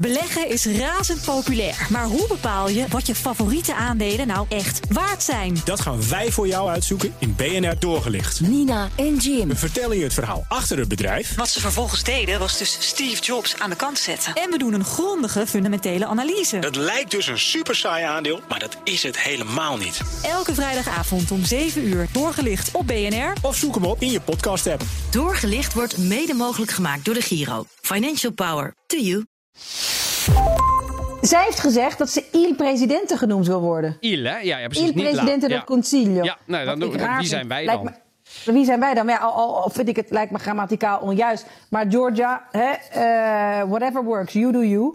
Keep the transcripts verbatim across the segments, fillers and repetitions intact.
Beleggen is razend populair. Maar hoe bepaal je wat je favoriete aandelen nou echt waard zijn? Dat gaan wij voor jou uitzoeken in B N R Doorgelicht. Nina en Jim. We vertellen je het verhaal achter het bedrijf. Wat ze vervolgens deden was dus Steve Jobs aan de kant zetten. En we doen een grondige fundamentele analyse. Dat lijkt dus een super saai aandeel, maar dat is het helemaal niet. Elke vrijdagavond om zeven uur Doorgelicht op B N R. Of zoek hem op in je podcast app. Doorgelicht wordt mede mogelijk gemaakt door de Giro. Financial power to you. Zij heeft gezegd dat ze il presidente genoemd wil worden. Il, hè? Ja, ja precies. Il presidente del ja. Consiglio. Ja, nou, dan, dan, dan, wie zijn wij dan? Lijkt me, wie zijn wij dan? Ja, al, al vind ik het lijkt me grammaticaal onjuist. Maar Giorgia, hè, uh, whatever works, you do you.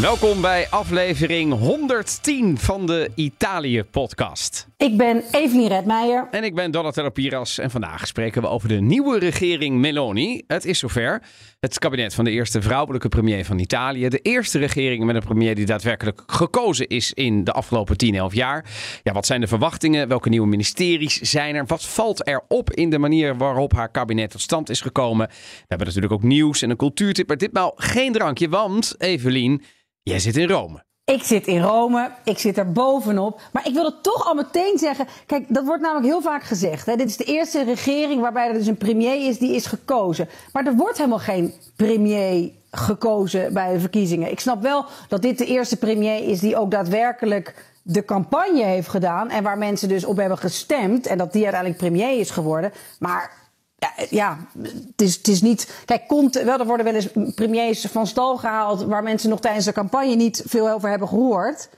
Welkom bij aflevering honderdtien van de Italië-podcast. Ik ben Evelien Redmeijer. En ik ben Donatella Piras. En vandaag spreken we over de nieuwe regering Meloni. Het is zover. Het kabinet van de eerste vrouwelijke premier van Italië. De eerste regering met een premier die daadwerkelijk gekozen is in de afgelopen tien, elf jaar. Ja, wat zijn de verwachtingen? Welke nieuwe ministeries zijn er? Wat valt er op in de manier waarop haar kabinet tot stand is gekomen? We hebben natuurlijk ook nieuws en een cultuurtip. Maar ditmaal geen drankje, want Evelien... Jij zit in Rome. Ik zit in Rome, ik zit er bovenop. Maar ik wil het toch al meteen zeggen... Kijk, dat wordt namelijk heel vaak gezegd. Hè? Dit is de eerste regering waarbij er dus een premier is die is gekozen. Maar er wordt helemaal geen premier gekozen bij de verkiezingen. Ik snap wel dat dit de eerste premier is die ook daadwerkelijk... de campagne heeft gedaan en waar mensen dus op hebben gestemd... en dat die uiteindelijk premier is geworden. Maar... Ja, ja het, is, het is niet... Kijk, Conte, wel, er worden wel eens premiers van stal gehaald... waar mensen nog tijdens de campagne niet veel over hebben gehoord...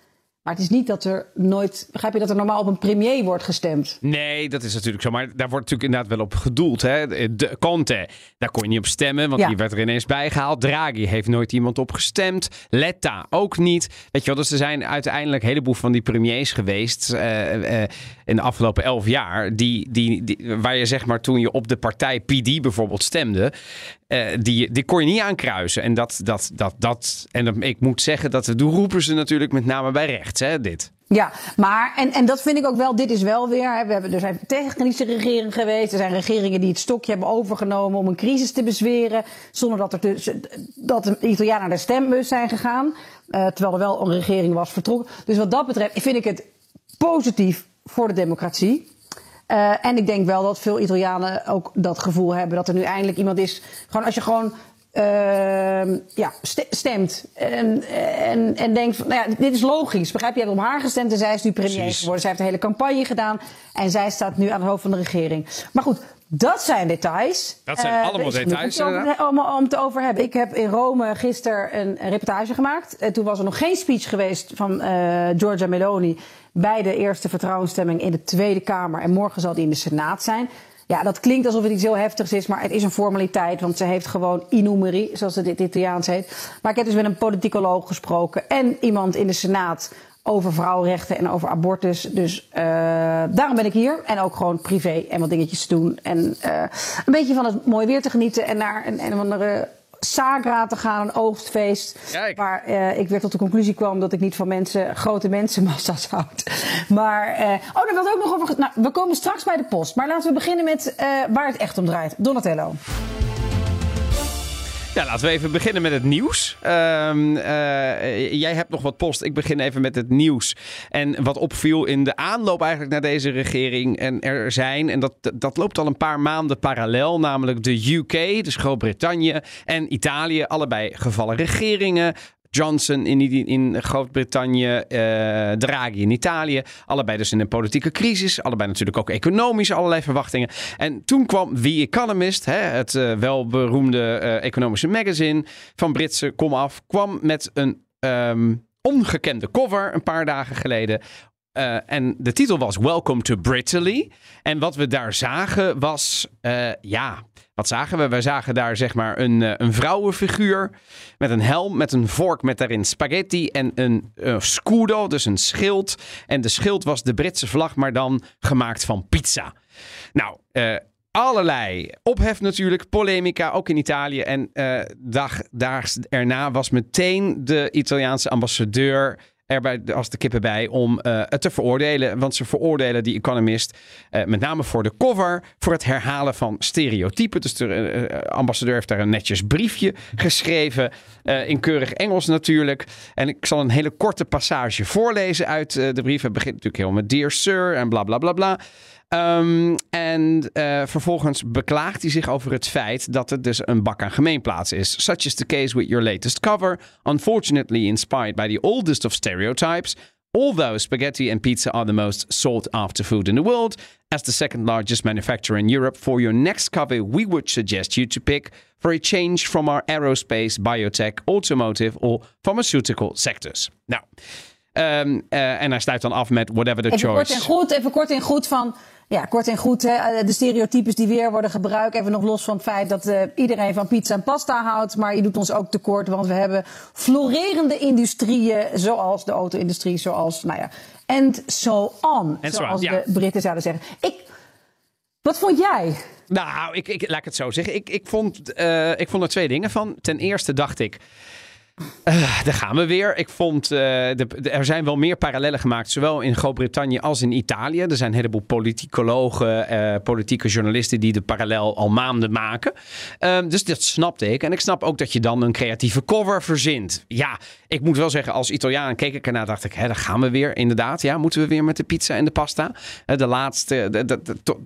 Maar het is niet dat er nooit... Begrijp je dat er normaal op een premier wordt gestemd? Nee, dat is natuurlijk zo. Maar daar wordt natuurlijk inderdaad wel op gedoeld. Hè? De Conte, daar kon je niet op stemmen, want ja. die werd er ineens bijgehaald. Draghi heeft nooit iemand op gestemd. Letta ook niet. Weet je wel, dus er zijn uiteindelijk een heleboel van die premiers geweest... Uh, uh, in de afgelopen elf jaar, die, die, die, waar je zeg maar toen je op de partij P D bijvoorbeeld stemde... Uh, die, die kon je niet aankruisen. En, dat, dat, dat, dat, en dat, ik moet zeggen, dat de roepen ze natuurlijk met name bij rechts, hè, dit. Ja, maar, en, en dat vind ik ook wel, dit is wel weer... Hè, we hebben, er zijn technische regeringen geweest, er zijn regeringen die het stokje hebben overgenomen... om een crisis te bezweren, zonder dat, er dus, dat de Italianen naar de stembus zijn gegaan. Uh, terwijl er wel een regering was vertrokken. Dus wat dat betreft vind ik het positief voor de democratie... Uh, en ik denk wel dat veel Italianen ook dat gevoel hebben... dat er nu eindelijk iemand is... Gewoon als je gewoon uh, ja, st- stemt en, en, en denkt... Van, nou ja, dit is logisch, begrijp je? Je hebt om haar gestemd en zij is nu premier Precies. geworden. Zij heeft de hele campagne gedaan en zij staat nu aan het hoofd van de regering. Maar goed, dat zijn details. Dat zijn uh, allemaal details. Om het allemaal om te over hebben. Ik heb in Rome gisteren een, een reportage gemaakt. En toen was er nog geen speech geweest van uh, Giorgia Meloni... bij de eerste vertrouwensstemming in de Tweede Kamer. En morgen zal die in de Senaat zijn. Ja, dat klinkt alsof het iets heel heftigs is, maar het is een formaliteit. Want ze heeft gewoon in numeri, zoals het in het Italiaans heet. Maar ik heb dus met een politicoloog gesproken en iemand in de Senaat over vrouwenrechten en over abortus. Dus uh, daarom ben ik hier. En ook gewoon privé en wat dingetjes te doen. En uh, een beetje van het mooie weer te genieten en naar een, een of andere... Sagra te gaan, een oogstfeest. Kijk. Waar uh, ik weer tot de conclusie kwam dat ik niet van mensen, grote mensenmassa's houd. Maar, uh, oh, daar wil ik ook nog over... Nou, we komen straks bij de post. Maar laten we beginnen met uh, waar het echt om draait. Donatello. Ja, laten we even beginnen met het nieuws. Uh, uh, jij hebt nog wat post. Ik begin even met het nieuws. En wat opviel in de aanloop eigenlijk naar deze regering. En er zijn, en dat, dat loopt al een paar maanden parallel. Namelijk de U K, dus Groot-Brittannië en Italië. Allebei gevallen regeringen. Johnson in, in Groot-Brittannië, eh, Draghi in Italië. Allebei dus in een politieke crisis. Allebei natuurlijk ook economisch, allerlei verwachtingen. En toen kwam The Economist, hè, het eh, welberoemde eh, economische magazine van Britse komaf, kwam met een um, ongekende cover een paar dagen geleden. Uh, en de titel was Welcome to Britaly. En wat we daar zagen was... Uh, ja, wat zagen we? We zagen daar zeg maar een, uh, een vrouwenfiguur... met een helm, met een vork, met daarin spaghetti... en een uh, scudo, dus een schild. En de schild was de Britse vlag, maar dan gemaakt van pizza. Nou... Uh, Allerlei ophef natuurlijk, polemica, ook in Italië. En uh, dag, daags erna was meteen de Italiaanse ambassadeur erbij als de kippen bij om uh, het te veroordelen. Want ze veroordelen The Economist uh, met name voor de cover, voor het herhalen van stereotypen. Dus de uh, ambassadeur heeft daar een netjes briefje geschreven, uh, in keurig Engels natuurlijk. En ik zal een hele korte passage voorlezen uit uh, de brief. Het begint natuurlijk heel met Dear Sir en bla bla bla bla. Um, en uh, vervolgens beklaagt hij zich over het feit dat het dus een bak aan gemeenplaats is. Such is the case with your latest cover. Unfortunately inspired by the oldest of stereotypes. Although spaghetti and pizza are the most sought-after food in the world, as the second largest manufacturer in Europe, for your next cover we would suggest you to pick for a change from our aerospace, biotech, automotive or pharmaceutical sectors. Nou... Um, uh, en hij sluit dan af met whatever the even choice. Kort en goed, even kort en goed van... Ja, kort en goed, hè, de stereotypes die weer worden gebruikt. Even nog los van het feit dat uh, iedereen van pizza en pasta houdt. Maar je doet ons ook tekort, want we hebben florerende industrieën... zoals de auto-industrie, zoals... Nou ja, and so on, and zoals so on, de ja. Britten zouden zeggen. Ik, wat vond jij... Nou, ik, ik, laat ik het zo zeggen. Ik, ik, vond, uh, ik vond er twee dingen van. Ten eerste dacht ik... Uh, daar gaan we weer. Ik vond, uh, de, de, er zijn wel meer parallellen gemaakt, zowel in Groot-Brittannië als in Italië. Er zijn een heleboel politicologen, uh, politieke journalisten die de parallel al maanden maken. Uh, dus dat snapte ik. En ik snap ook dat je dan een creatieve cover verzint. Ja, ik moet wel zeggen, als Italiaan keek ik ernaar, dacht ik, hè, daar gaan we weer. Inderdaad, ja, moeten we weer met de pizza en de pasta. Uh, de laatste, dat, dat, dat,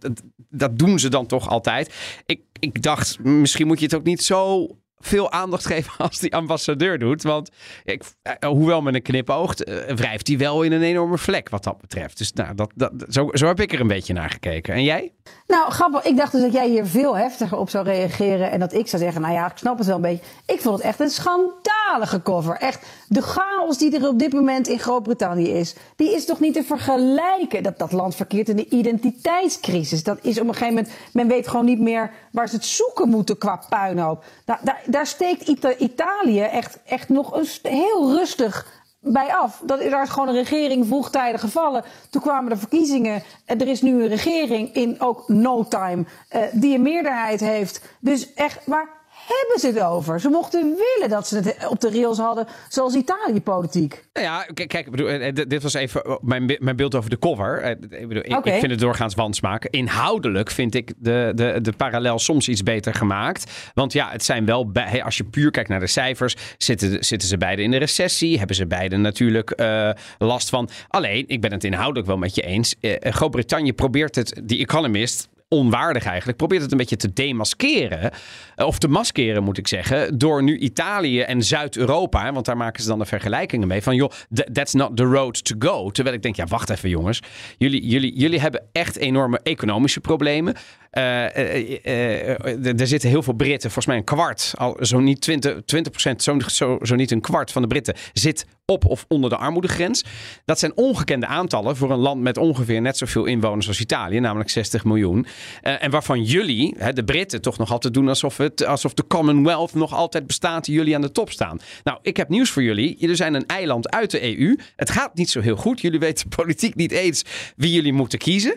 dat doen ze dan toch altijd. Ik, ik dacht, misschien moet je het ook niet zo... veel aandacht geven als die ambassadeur doet. Want ik, hoewel men een knipoogt, uh, wrijft hij wel in een enorme vlek wat dat betreft. Dus nou, dat, dat, zo, zo heb ik er een beetje naar gekeken. En jij? Nou, grappig. Ik dacht dus dat jij hier veel heftiger op zou reageren. En dat ik zou zeggen, nou ja, ik snap het wel een beetje. Ik vond het echt een schandalige cover. Echt, de chaos die er op dit moment in Groot-Brittannië is. Die is toch niet te vergelijken. Dat, dat land verkeert in de identiteitscrisis. Dat is op een gegeven moment, men weet gewoon niet meer waar ze het zoeken moeten qua puinhoop. Nou, daar, Daar steekt Ita- Italië echt, echt nog een st- heel rustig bij af. Dat, daar is gewoon een regering vroegtijdig gevallen. Toen kwamen de verkiezingen. Er is nu een regering in ook no time uh, die een meerderheid heeft. Dus echt, waar hebben ze het over? Ze mochten willen dat ze het op de rails hadden, zoals Italië-politiek. Nou ja, k- kijk, bedoel, d- dit was even mijn, be- mijn beeld over de cover. Ik, bedoel, ik, okay. ik vind het doorgaans wansmaken. Inhoudelijk vind ik de, de, de parallel soms iets beter gemaakt. Want ja, het zijn wel, bij, als je puur kijkt naar de cijfers, zitten, zitten ze beiden in de recessie, hebben ze beiden natuurlijk uh, last van. Alleen, ik ben het inhoudelijk wel met je eens. Uh, Groot-Brittannië probeert het, The Economist... onwaardig eigenlijk, probeert het een beetje te demaskeren, of te maskeren moet ik zeggen, door nu Italië en Zuid-Europa, want daar maken ze dan de vergelijkingen mee, van joh, that's not the road to go. Terwijl ik denk, ja wacht even jongens, jullie, jullie, jullie hebben echt enorme economische problemen. Uh, uh, uh, uh, er zitten heel veel Britten, volgens mij een kwart, al zo niet twintig procent, zo, zo, zo niet een kwart van de Britten zit op of onder de armoedegrens. Dat zijn ongekende aantallen voor een land met ongeveer net zoveel inwoners als Italië, namelijk zestig miljoen. Uh, en waarvan jullie, hè, de Britten, toch nog altijd doen alsof, het, alsof de Commonwealth nog altijd bestaat en jullie aan de top staan. Nou, ik heb nieuws voor jullie. Jullie zijn een eiland uit de E U. Het gaat niet zo heel goed. Jullie weten politiek niet eens wie jullie moeten kiezen.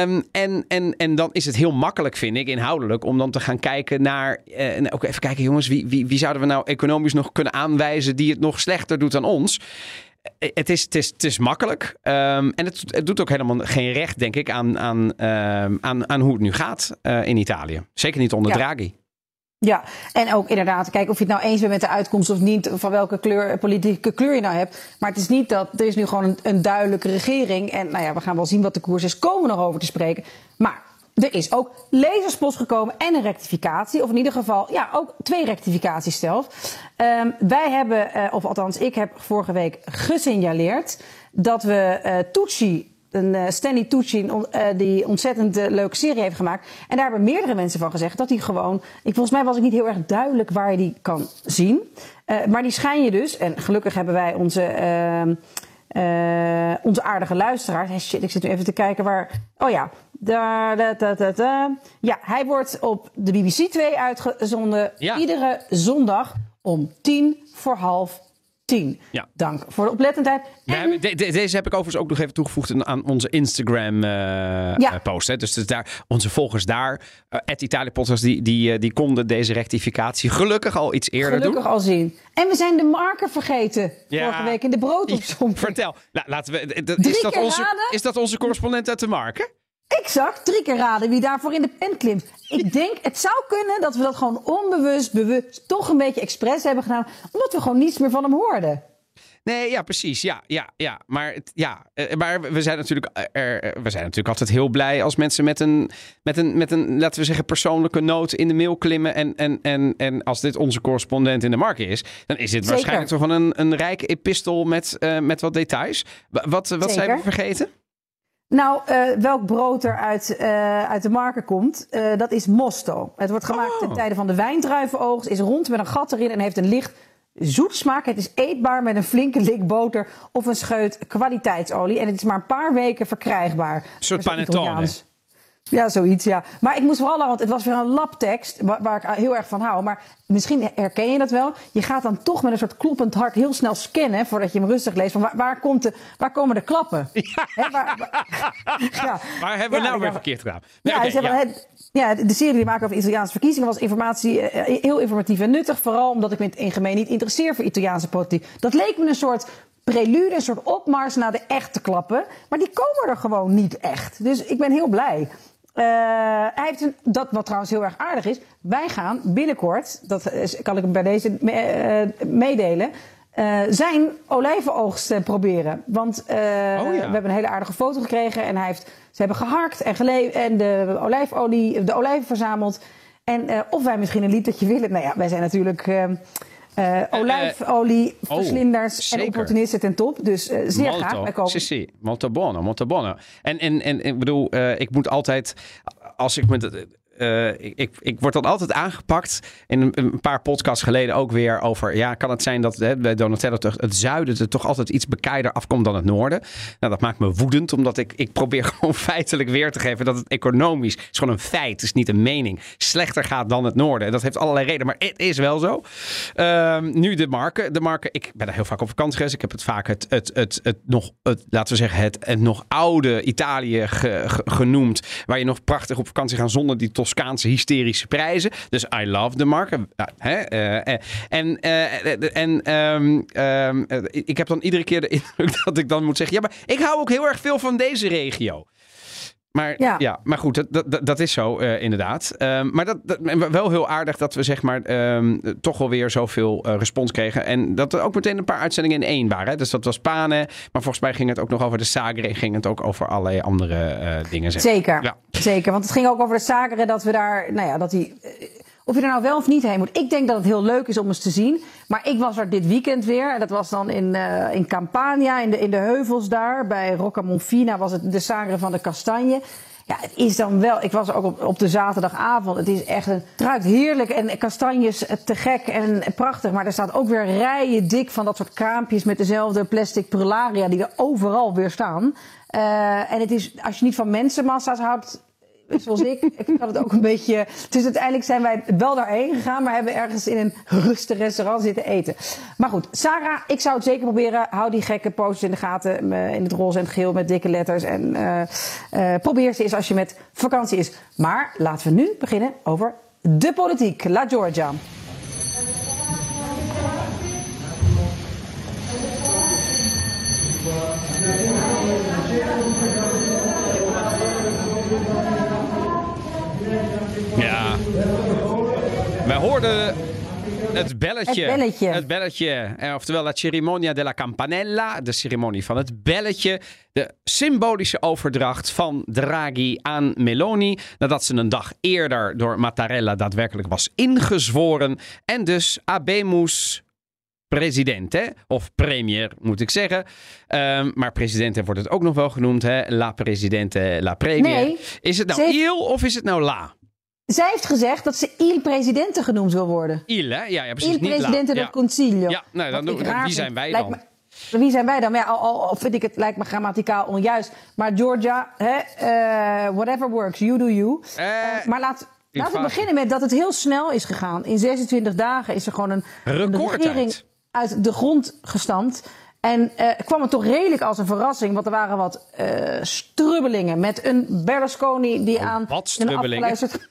Um, en, en, en dan is het heel makkelijk, vind ik, inhoudelijk, om dan te gaan kijken naar... Uh, en ook even kijken, jongens, wie, wie, wie zouden we nou economisch nog kunnen aanwijzen die het nog slechter doet dan ons? Het is, het is, het is makkelijk. Um, en het, het doet ook helemaal geen recht, denk ik, aan, aan, uh, aan, aan hoe het nu gaat uh, in Italië. Zeker niet onder ja. Draghi. Ja, en ook inderdaad, kijk, of je het nou eens bent met de uitkomst of niet, van welke kleur, politieke kleur je nou hebt. Maar het is niet dat, er is nu gewoon een, een duidelijke regering. En nou ja, we gaan wel zien wat de koers is, komen we nog over te spreken. Maar er is ook lezerspost gekomen en een rectificatie. Of in ieder geval, ja, ook twee rectificaties zelf. Um, wij hebben, uh, of althans ik heb vorige week gesignaleerd dat we uh, Tucci... Een Stanley Tucci die ontzettend leuke serie heeft gemaakt. En daar hebben meerdere mensen van gezegd dat hij gewoon... Ik, volgens mij was ik niet heel erg duidelijk waar je die kan zien. Uh, maar die schijn je dus... En gelukkig hebben wij onze, uh, uh, onze aardige luisteraars... Hey shit, ik zit nu even te kijken waar... Oh ja, da, da, da, da, da. Ja, hij wordt op de B B C twee uitgezonden. Ja. Iedere zondag om tien voor half tien. Ja. Dank voor de oplettendheid. En... Ja, de, de, deze heb ik overigens ook nog even toegevoegd aan onze Instagram uh, ja. post. Hè. Dus, dus daar, onze volgers daar, at uh, Italië Podcast, die, die, die konden deze rectificatie gelukkig al iets eerder gelukkig doen. Gelukkig al zien. En we zijn de marker vergeten ja. vorige week in de broodopsomming. Vertel, La, laten we, dat, is, dat onze, is dat onze correspondent uit de marker? Exact, drie keer raden wie daarvoor in de pen klimt. Ik denk, het zou kunnen dat we dat gewoon onbewust, bewust, toch een beetje expres hebben gedaan. Omdat we gewoon niets meer van hem hoorden. Nee, ja, precies. Ja, ja, ja. Maar, ja. maar we, zijn natuurlijk, er, we zijn natuurlijk altijd heel blij als mensen met een, met een, met een laten we zeggen, persoonlijke noot in de mail klimmen. En, en, en, en als dit onze correspondent in de markt is, dan is dit Zeker. waarschijnlijk toch wel een, een rijk epistel met, uh, met wat details. Wat, wat zijn we vergeten? Nou, uh, welk brood er uit, uh, uit de marker komt, uh, dat is mosto. Het wordt gemaakt oh. ten tijde van de wijndruivenoogst, is rond met een gat erin en heeft een licht zoet smaak. Het is eetbaar met een flinke lik boter of een scheut kwaliteitsolie. En het is maar een paar weken verkrijgbaar. Een soort panettone. Ja, zoiets, ja. Maar ik moest vooral aan, want het was weer een labtekst waar, waar ik heel erg van hou. Maar misschien herken je dat wel. Je gaat dan toch met een soort kloppend hart heel snel scannen voordat je hem rustig leest. Van waar, waar, komt de, waar komen de klappen? Ja. He, waar, waar, ja. waar hebben we ja, nou weer verkeerd gedaan? Nee, ja, okay, dus ja. Het, ja, de serie die we maken over Italiaanse verkiezingen was informatie uh, heel informatief en nuttig. Vooral omdat ik me in gemeen niet interesseer voor Italiaanse politiek. Dat leek me een soort... prelude, een soort opmars naar de echte klappen. Maar die komen er gewoon niet echt. Dus ik ben heel blij. Uh, hij heeft een, dat wat trouwens heel erg aardig is. Wij gaan binnenkort, dat is, kan ik hem bij deze me, uh, meedelen... Uh, zijn olijvenoogst uh, proberen. Want uh, oh, ja. we hebben een hele aardige foto gekregen. En hij heeft, ze hebben gehakt en, gele, en de olijfolie, de olijven verzameld. En uh, of wij misschien een liedertje willen. Nou ja, wij zijn natuurlijk... Uh, Uh, olijfolie, uh, verslinders oh, en opportunisten ten top. Dus uh, zeer molto, graag bij komen. Si, si. Molto buono, molto buono. En, en, en ik bedoel, uh, ik moet altijd... Als ik met... Uh, ik, ik, ik word dan altijd aangepakt. En een paar podcasts geleden ook weer over... Ja, kan het zijn dat hè, bij Donatello toch, het zuiden... er toch altijd iets bekeider afkomt dan het noorden? Nou, dat maakt me woedend. Omdat ik, ik probeer gewoon feitelijk weer te geven... dat het economisch, het is gewoon een feit, het is niet een mening... slechter gaat dan het noorden. En dat heeft allerlei redenen, maar het is wel zo. Uh, nu de marken. De marken. Ik ben er heel vaak op vakantie geweest. Ik heb het vaak het, het, het, het nog... Het, laten we zeggen, het, het nog oude Italië ge, ge, genoemd. Waar je nog prachtig op vakantie gaat zonder die tos Kaanse hysterische prijzen. Dus I love the market. En ik heb dan iedere keer de indruk dat ik dan moet zeggen... ja, maar ik hou ook heel erg veel van deze regio. Maar, ja. Ja, maar goed, dat, dat, dat is zo uh, inderdaad. Um, maar dat, dat, wel heel aardig dat we zeg maar um, toch wel weer zoveel uh, respons kregen. En dat er ook meteen een paar uitzendingen in één waren. Hè? Dus dat was Panen. Maar volgens mij ging het ook nog over de Sagere. Ging het ook over allerlei andere uh, dingen. Zeg. Zeker, ja. Zeker. Want het ging ook over de Sagere. Dat we daar, nou ja, dat die... Uh, Of je er nou wel of niet heen moet. Ik denk dat het heel leuk is om eens te zien. Maar ik was er dit weekend weer. En dat was dan in, uh, in Campania, in de, in de heuvels daar. Bij Rocca Monfina was het de Sagre van de Kastanje. Ja, het is dan wel... Ik was er ook op, op de zaterdagavond. Het is echt een... Het ruikt heerlijk en kastanjes te gek en prachtig. Maar er staat ook weer rijen dik van dat soort kraampjes... met dezelfde plastic prularia die er overal weer staan. Uh, en het is... Als je niet van mensenmassa's houdt... Zoals ik, ik had het ook een beetje... Dus uiteindelijk zijn wij wel daarheen gegaan... maar hebben ergens in een rustig restaurant zitten eten. Maar goed, Sarah, ik zou het zeker proberen. Hou die gekke posters in de gaten... in het roze en het geel met dikke letters. En uh, uh, probeer ze eens als je met vakantie is. Maar laten we nu beginnen over de politiek. La Giorgia. Ja, wij hoorden het belletje. Het belletje. Het belletje. Eh, oftewel la cerimonia della campanella, de ceremonie van het belletje. De symbolische overdracht van Draghi aan Meloni. Nadat ze een dag eerder door Mattarella daadwerkelijk was ingezworen. En dus abemus... president, hè? Of premier, moet ik zeggen. Um, maar presidente wordt het ook nog wel genoemd, hè? La presidente, la premier. Nee, is het nou heeft... il of is het nou la? Zij heeft gezegd dat ze il presidente genoemd wil worden. Il, hè? Ja, ja precies. Il presidente del ja. consiglio. Ja, nou, dan doe, wie zijn wij dan? Me, wie zijn wij dan? Ja, al, al vind ik het, lijkt me grammaticaal onjuist. Maar Giorgia, hè? Uh, whatever works, you do you. Uh, uh, maar laat... Laten we beginnen met dat het heel snel is gegaan. In zesentwintig dagen is er gewoon een... Recordtijd. uit de grond gestampt. En uh, kwam het toch redelijk als een verrassing, want er waren wat uh, strubbelingen met een Berlusconi die oh, aan... Wat strubbelingen? Afgeluisterd...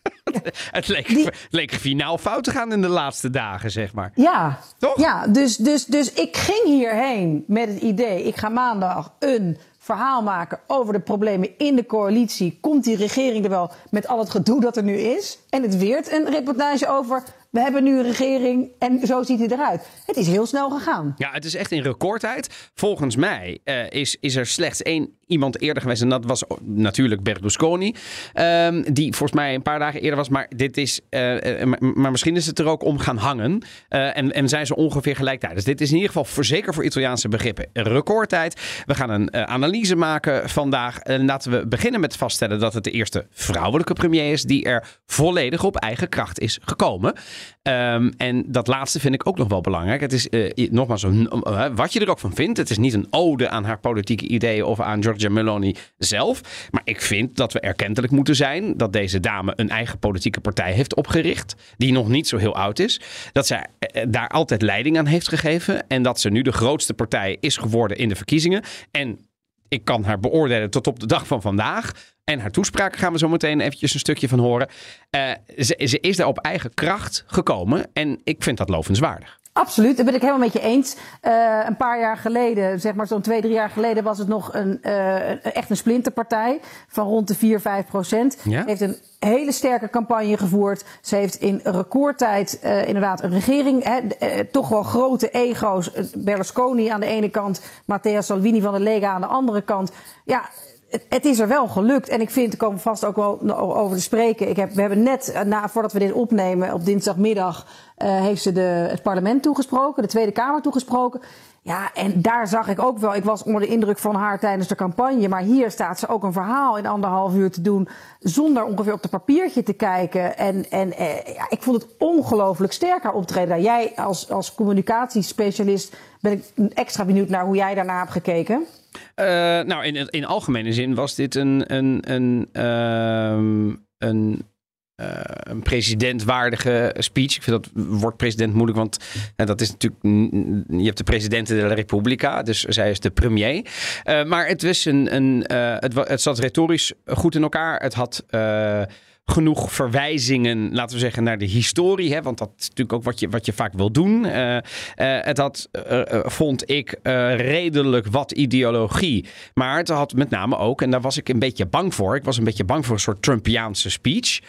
het, leek, die... het leek finaal fout te gaan in de laatste dagen, zeg maar. Ja, toch? Ja, dus, dus, dus ik ging hierheen met het idee, ik ga maandag een verhaal maken over de problemen in de coalitie. Komt die regering er wel met al het gedoe dat er nu is? En het weert een reportage over... We hebben nu een regering en zo ziet hij eruit. Het is heel snel gegaan. Ja, het is echt in recordtijd. Volgens mij uh, is, is er slechts één iemand eerder geweest. En dat was natuurlijk Berlusconi. Um, die volgens mij een paar dagen eerder was. Maar, dit is, uh, maar, maar misschien is het er ook om gaan hangen. Uh, en, en zijn ze ongeveer gelijktijdig. Dus dit is in ieder geval voor, zeker voor Italiaanse begrippen recordtijd. We gaan een uh, analyse maken vandaag. En laten we beginnen met vaststellen dat het de eerste vrouwelijke premier is die er volledig op eigen kracht is gekomen. Um, en dat laatste vind ik ook nog wel belangrijk. Het is uh, nogmaals, een, uh, wat je er ook van vindt. Het is niet een ode aan haar politieke ideeën of aan Giorgia Meloni zelf. Maar ik vind dat we erkentelijk moeten zijn dat deze dame een eigen politieke partij heeft opgericht. Die nog niet zo heel oud is. Dat zij uh, daar altijd leiding aan heeft gegeven. En dat ze nu de grootste partij is geworden in de verkiezingen. En ik kan haar beoordelen tot op de dag van vandaag. En haar toespraak gaan we zo meteen eventjes een stukje van horen. Uh, ze, ze is daar op eigen kracht gekomen. En ik vind dat lovenswaardig. Absoluut, dat ben ik helemaal met je eens. Uh, een paar jaar geleden, zeg maar zo'n twee, drie jaar geleden... was het nog een, uh, echt een splinterpartij van rond de vier, vijf procent. Ja? Ze heeft een hele sterke campagne gevoerd. Ze heeft in recordtijd uh, inderdaad een regering. Hè, uh, toch wel grote ego's. Berlusconi aan de ene kant, Matteo Salvini van de Lega aan de andere kant. Ja... Het is er wel gelukt en ik vind, er komen vast ook wel over te spreken. Ik heb, we hebben net, na, voordat we dit opnemen, op dinsdagmiddag... Uh, heeft ze de, het parlement toegesproken, de Tweede Kamer toegesproken. Ja, en daar zag ik ook wel, ik was onder de indruk van haar tijdens de campagne... maar hier staat ze ook een verhaal in anderhalf uur te doen... zonder ongeveer op het papiertje te kijken. En, en eh, ja, ik vond het ongelooflijk sterk, haar optreden. Jij als, als communicatiespecialist ben ik extra benieuwd naar hoe jij daarna hebt gekeken... Uh, nou, in, in algemene zin was dit een, een, een, uh, een, uh, een presidentwaardige speech. Ik vind dat woord president moeilijk, want uh, dat is natuurlijk... Je hebt de presidenten de la Repubblica, dus zij is de premier. Uh, maar het, was een, een, uh, het, het zat retorisch goed in elkaar. Het had... Uh, genoeg verwijzingen, laten we zeggen, naar de historie. Hè? Want dat is natuurlijk ook wat je, wat je vaak wil doen. Uh, uh, het had, uh, uh, vond ik, uh, redelijk wat ideologie. Maar het had met name ook, en daar was ik een beetje bang voor. Ik was een beetje bang voor een soort Trumpiaanse speech.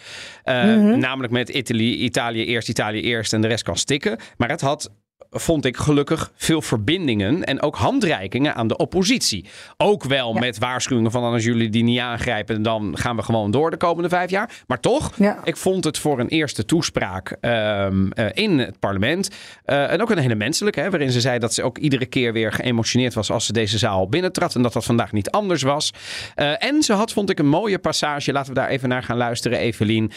Uh, mm-hmm. Namelijk met Italië, Italië eerst, Italië eerst en de rest kan stikken. Maar het had... vond ik gelukkig veel verbindingen en ook handreikingen aan de oppositie. Ook wel ja. met waarschuwingen van als jullie die niet aangrijpen, dan gaan we gewoon door de komende vijf jaar. Maar toch, ja. ik vond het voor een eerste toespraak um, uh, in het parlement. Uh, en ook een hele menselijke, hè, waarin ze zei dat ze ook iedere keer weer geëmotioneerd was als ze deze zaal binnentrad. En dat dat vandaag niet anders was. Uh, en ze had, vond ik, een mooie passage. Laten we daar even naar gaan luisteren, Evelien. Uh,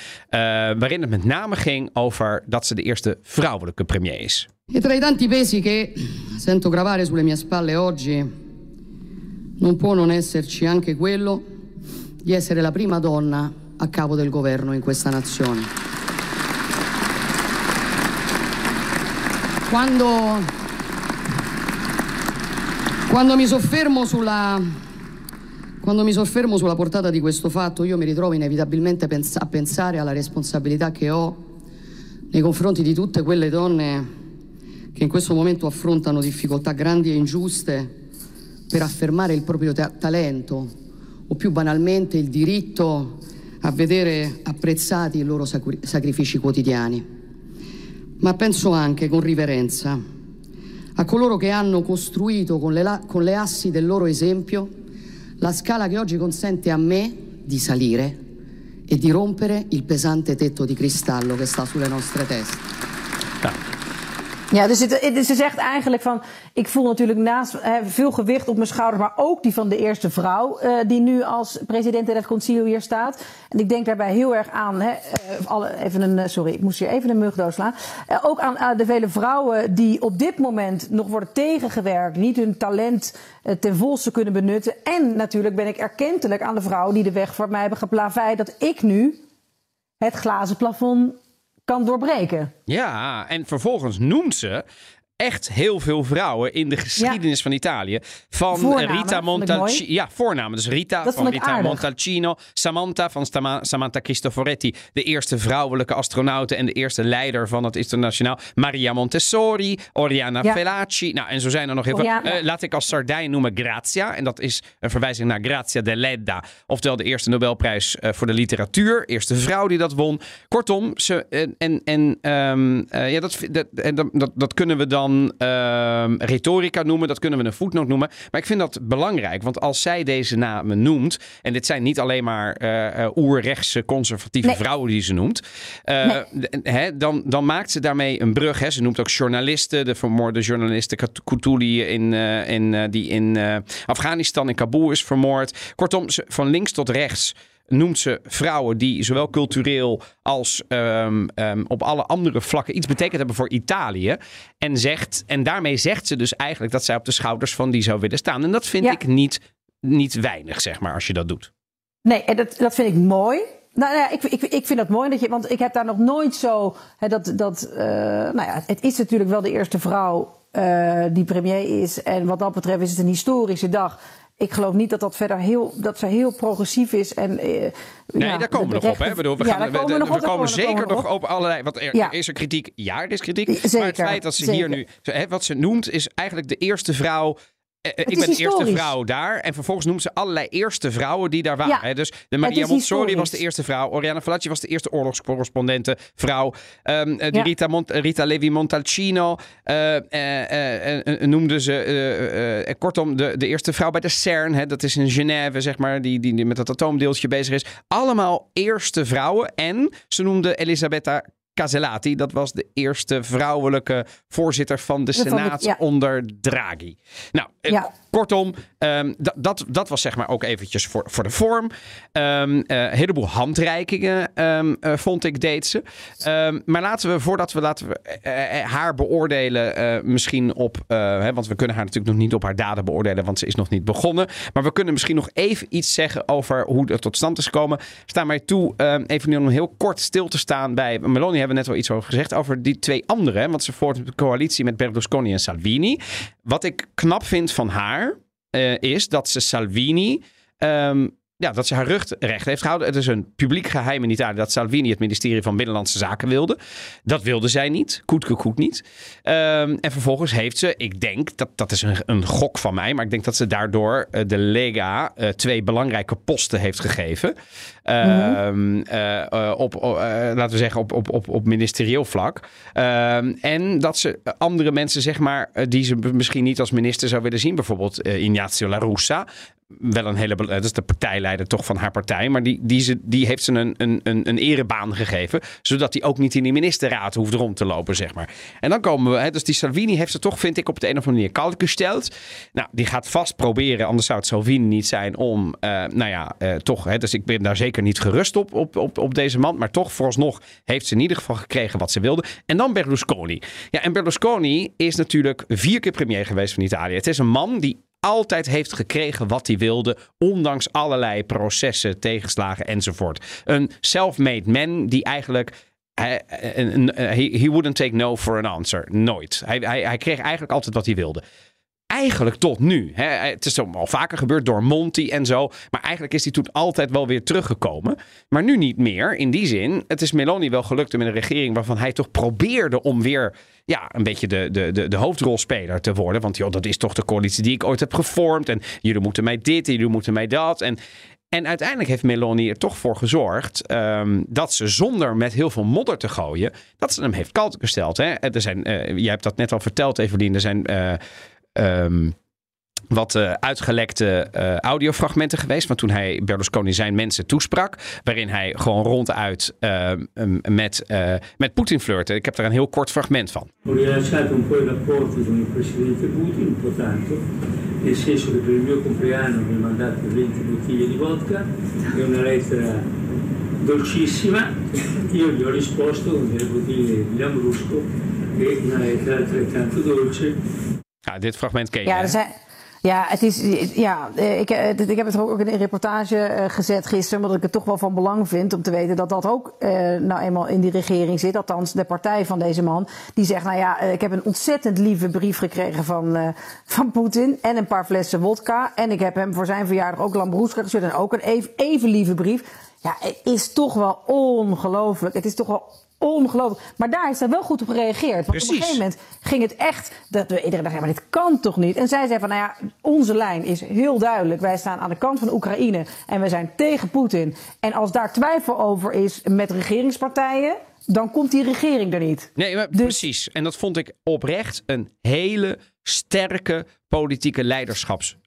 waarin het met name ging over dat ze de eerste vrouwelijke premier is. E tra i tanti pesi che sento gravare sulle mie spalle oggi non può non esserci anche quello di essere la prima donna a capo del governo in questa nazione. Quando, quando mi soffermo sulla, quando mi soffermo sulla portata di questo fatto io mi ritrovo inevitabilmente pens- a pensare alla responsabilità che ho nei confronti di tutte quelle donne che in questo momento affrontano difficoltà grandi e ingiuste per affermare il proprio ta- talento o più banalmente il diritto a vedere apprezzati i loro sacri- sacrifici quotidiani. Ma penso anche con riverenza a coloro che hanno costruito con le, la- con le assi del loro esempio la scala che oggi consente a me di salire e di rompere il pesante tetto di cristallo che sta sulle nostre teste. Ja, dus het, het, ze zegt eigenlijk van, ik voel natuurlijk naast hè, veel gewicht op mijn schouder, maar ook die van de eerste vrouw eh, die nu als president in het concilio hier staat. En ik denk daarbij heel erg aan, hè, alle, even een, sorry, ik moest hier even een mugdoos slaan. Eh, ook aan, aan de vele vrouwen die op dit moment nog worden tegengewerkt, niet hun talent eh, ten volste kunnen benutten. En natuurlijk ben ik erkentelijk aan de vrouwen die de weg voor mij hebben geplaveid dat ik nu het glazen plafond kan doorbreken. Ja, en vervolgens noemt ze echt heel veel vrouwen in de geschiedenis ja. van Italië. Van voornamen, Rita Montalcini. Ja, voornamen. Dus Rita dat van Rita aardig. Montalcino. Samantha van Stama Samantha Cristoforetti. De eerste vrouwelijke astronaute en de eerste leider van het internationaal. Maria Montessori. Oriana ja. Fallaci. Nou, en zo zijn er nog heel veel. Uh, laat ik als sardijn noemen Grazia. En dat is een verwijzing naar Grazia Deledda. Oftewel de eerste Nobelprijs uh, voor de literatuur. Eerste vrouw die dat won. Kortom, ze, en, en, en um, uh, ja, dat, dat, dat, dat, dat kunnen we dan. Uh, retorica noemen, dat kunnen we een voetnoot noemen. Maar ik vind dat belangrijk, want als zij deze namen noemt, en dit zijn niet alleen maar uh, oerrechtse conservatieve nee. vrouwen die ze noemt, uh, nee. hè, dan, dan maakt ze daarmee een brug. Hè. Ze noemt ook journalisten, de vermoorde journaliste Kutuli in, uh, in, uh, die in uh, Afghanistan, in Kabul is vermoord. Kortom, ze, van links tot rechts noemt ze vrouwen die zowel cultureel als um, um, op alle andere vlakken iets betekend hebben voor Italië. En, zegt, en daarmee zegt ze dus eigenlijk dat zij op de schouders van die zou willen staan. En dat vind ja. ik niet, niet weinig, zeg maar, als je dat doet. Nee, en dat, dat vind ik mooi. Nou ja, ik, ik, ik vind dat mooi, dat je, want ik heb daar nog nooit zo... Hè, dat, dat, uh, nou ja, het is natuurlijk wel de eerste vrouw uh, die premier is. En wat dat betreft is het een historische dag. Ik geloof niet dat dat verder heel, dat ze heel progressief is. En, eh, nee, ja, daar komen we nog op. Hè? Bedoel, we ja, gaan, we, komen we, nog we op, komen zeker komen nog op, op allerlei... Want er, ja. is er kritiek? Ja, er is kritiek. Zeker, maar het feit dat ze zeker. hier nu... Hè, wat ze noemt is eigenlijk de eerste vrouw... Het ik ben de eerste vrouw daar. En vervolgens noemt ze allerlei eerste vrouwen die daar waren. Ja, dus de Maria Montessori was de eerste vrouw. Oriana Fallaci was de eerste oorlogscorrespondente vrouw. Um, ja. Rita, Mont Rita Levi-Montalcino uh, uh, uh, noemde ze... Uh, uh, kortom, de, de eerste vrouw bij de CERN. Hè, dat is in Genève, zeg maar, die, die, die met dat atoomdeeltje bezig is. Allemaal eerste vrouwen. En ze noemde Elisabetta Caselati, dat was de eerste vrouwelijke voorzitter van de Senaat ja. onder Draghi. Nou, ja. kortom, um, dat, dat was zeg maar ook eventjes voor, voor de vorm. Um, uh, een heleboel handreikingen um, uh, vond ik, deed ze. Um, maar laten we, voordat we, laten we uh, haar beoordelen, uh, misschien op... Uh, hè, want we kunnen haar natuurlijk nog niet op haar daden beoordelen, want ze is nog niet begonnen. Maar we kunnen misschien nog even iets zeggen over hoe het tot stand is gekomen. Sta mij toe, um, even om heel kort stil te staan bij Meloni. Hebben net wel iets over gezegd, over die twee anderen. Want ze vormt de coalitie met Berlusconi en Salvini. Wat ik knap vind van haar, uh, is dat ze Salvini... Um, ja, dat ze haar rug recht heeft gehouden. Het is een publiek geheim in Italië dat Salvini het ministerie van Binnenlandse Zaken wilde. Dat wilde zij niet. Koetkekoet niet. Um, en vervolgens heeft ze, ik denk, dat, dat is een, een gok van mij, maar ik denk dat ze daardoor uh, de Lega uh, twee belangrijke posten heeft gegeven. Um, mm-hmm. uh, uh, op, uh, laten we zeggen, op, op, op, op ministerieel vlak. Um, en dat ze andere mensen, zeg maar, uh, die ze misschien niet als minister zou willen zien, bijvoorbeeld uh, Ignazio La Russa, wel een hele, dat is de partijleider toch van haar partij, maar die, die, ze, die heeft ze een, een, een erebaan gegeven, zodat die ook niet in die ministerraad hoeft rond te lopen, zeg maar. En dan komen we, hè, dus die Salvini heeft ze toch, vind ik, op de een of andere manier koud gesteld. Nou, die gaat vast proberen, anders zou het Salvini niet zijn, om, uh, nou ja, uh, toch, hè, dus ik ben daar zeker niet gerust op, op, op, op deze man, maar toch, vooralsnog heeft ze in ieder geval gekregen wat ze wilde. En dan Berlusconi. Ja, en Berlusconi is natuurlijk vier keer premier geweest van Italië. Het is een man die altijd heeft gekregen wat hij wilde, ondanks allerlei processen, tegenslagen enzovoort. Een self-made man die eigenlijk... Hij, he, he wouldn't take no for an answer. Nooit. Hij, hij, hij kreeg eigenlijk altijd wat hij wilde. Eigenlijk tot nu. Hè. Het is al vaker gebeurd door Monti en zo. Maar eigenlijk is hij toen altijd wel weer teruggekomen. Maar nu niet meer. In die zin, het is Meloni wel gelukt om in een regering waarvan hij toch probeerde om weer, ja, een beetje de, de, de, de hoofdrolspeler te worden. Want joh, dat is toch de coalitie die ik ooit heb gevormd. En jullie moeten mij dit en jullie moeten mij dat. En, en uiteindelijk heeft Meloni er toch voor gezorgd um, dat ze, zonder met heel veel modder te gooien, dat ze hem heeft koud gesteld. Hè. Er zijn, uh, jij hebt dat net al verteld, Evelien. Er zijn... Uh, Um, wat uh, uitgelekte uh, audiofragmenten geweest. Want toen hij Berlusconi zijn mensen toesprak, waarin hij gewoon ronduit uh, um, met, uh, met Poetin flirte. Ik heb daar een heel kort fragment van. Vorrei lasciare un po' i rapporti con il presidente Putin, importante, nel senso che per il mio compleanno mi ha mandato venti bottiglie di vodka e una lettera dolcissima. Io gli ho risposto con delle bottiglie di Lambrusco e una lettera altrettanto dolce. Ja, dit fragment ken je. Ja, er zijn, Ja, het is, ja ik, ik heb het ook in een reportage gezet gisteren, omdat ik het toch wel van belang vind om te weten dat dat ook eh, nou eenmaal in die regering zit. Althans, de partij van deze man, die zegt, nou ja, ik heb een ontzettend lieve brief gekregen van, uh, van Poetin en een paar flessen wodka. En ik heb hem voor zijn verjaardag ook lambroeska gestuurd en ook een even, even lieve brief. Ja, het is toch wel ongelooflijk. Het is toch wel ongelooflijk. Maar daar is hij wel goed op gereageerd. Want Precies. Op een gegeven moment ging het echt... dat we iedereen dacht, maar dit kan toch niet? En zij zei van, nou ja, onze lijn is heel duidelijk. Wij staan aan de kant van Oekraïne en we zijn tegen Poetin. En als daar twijfel over is met regeringspartijen, dan komt die regering er niet. Nee, maar dus... precies. En dat vond ik oprecht een hele sterke politieke leiderschapsstijl.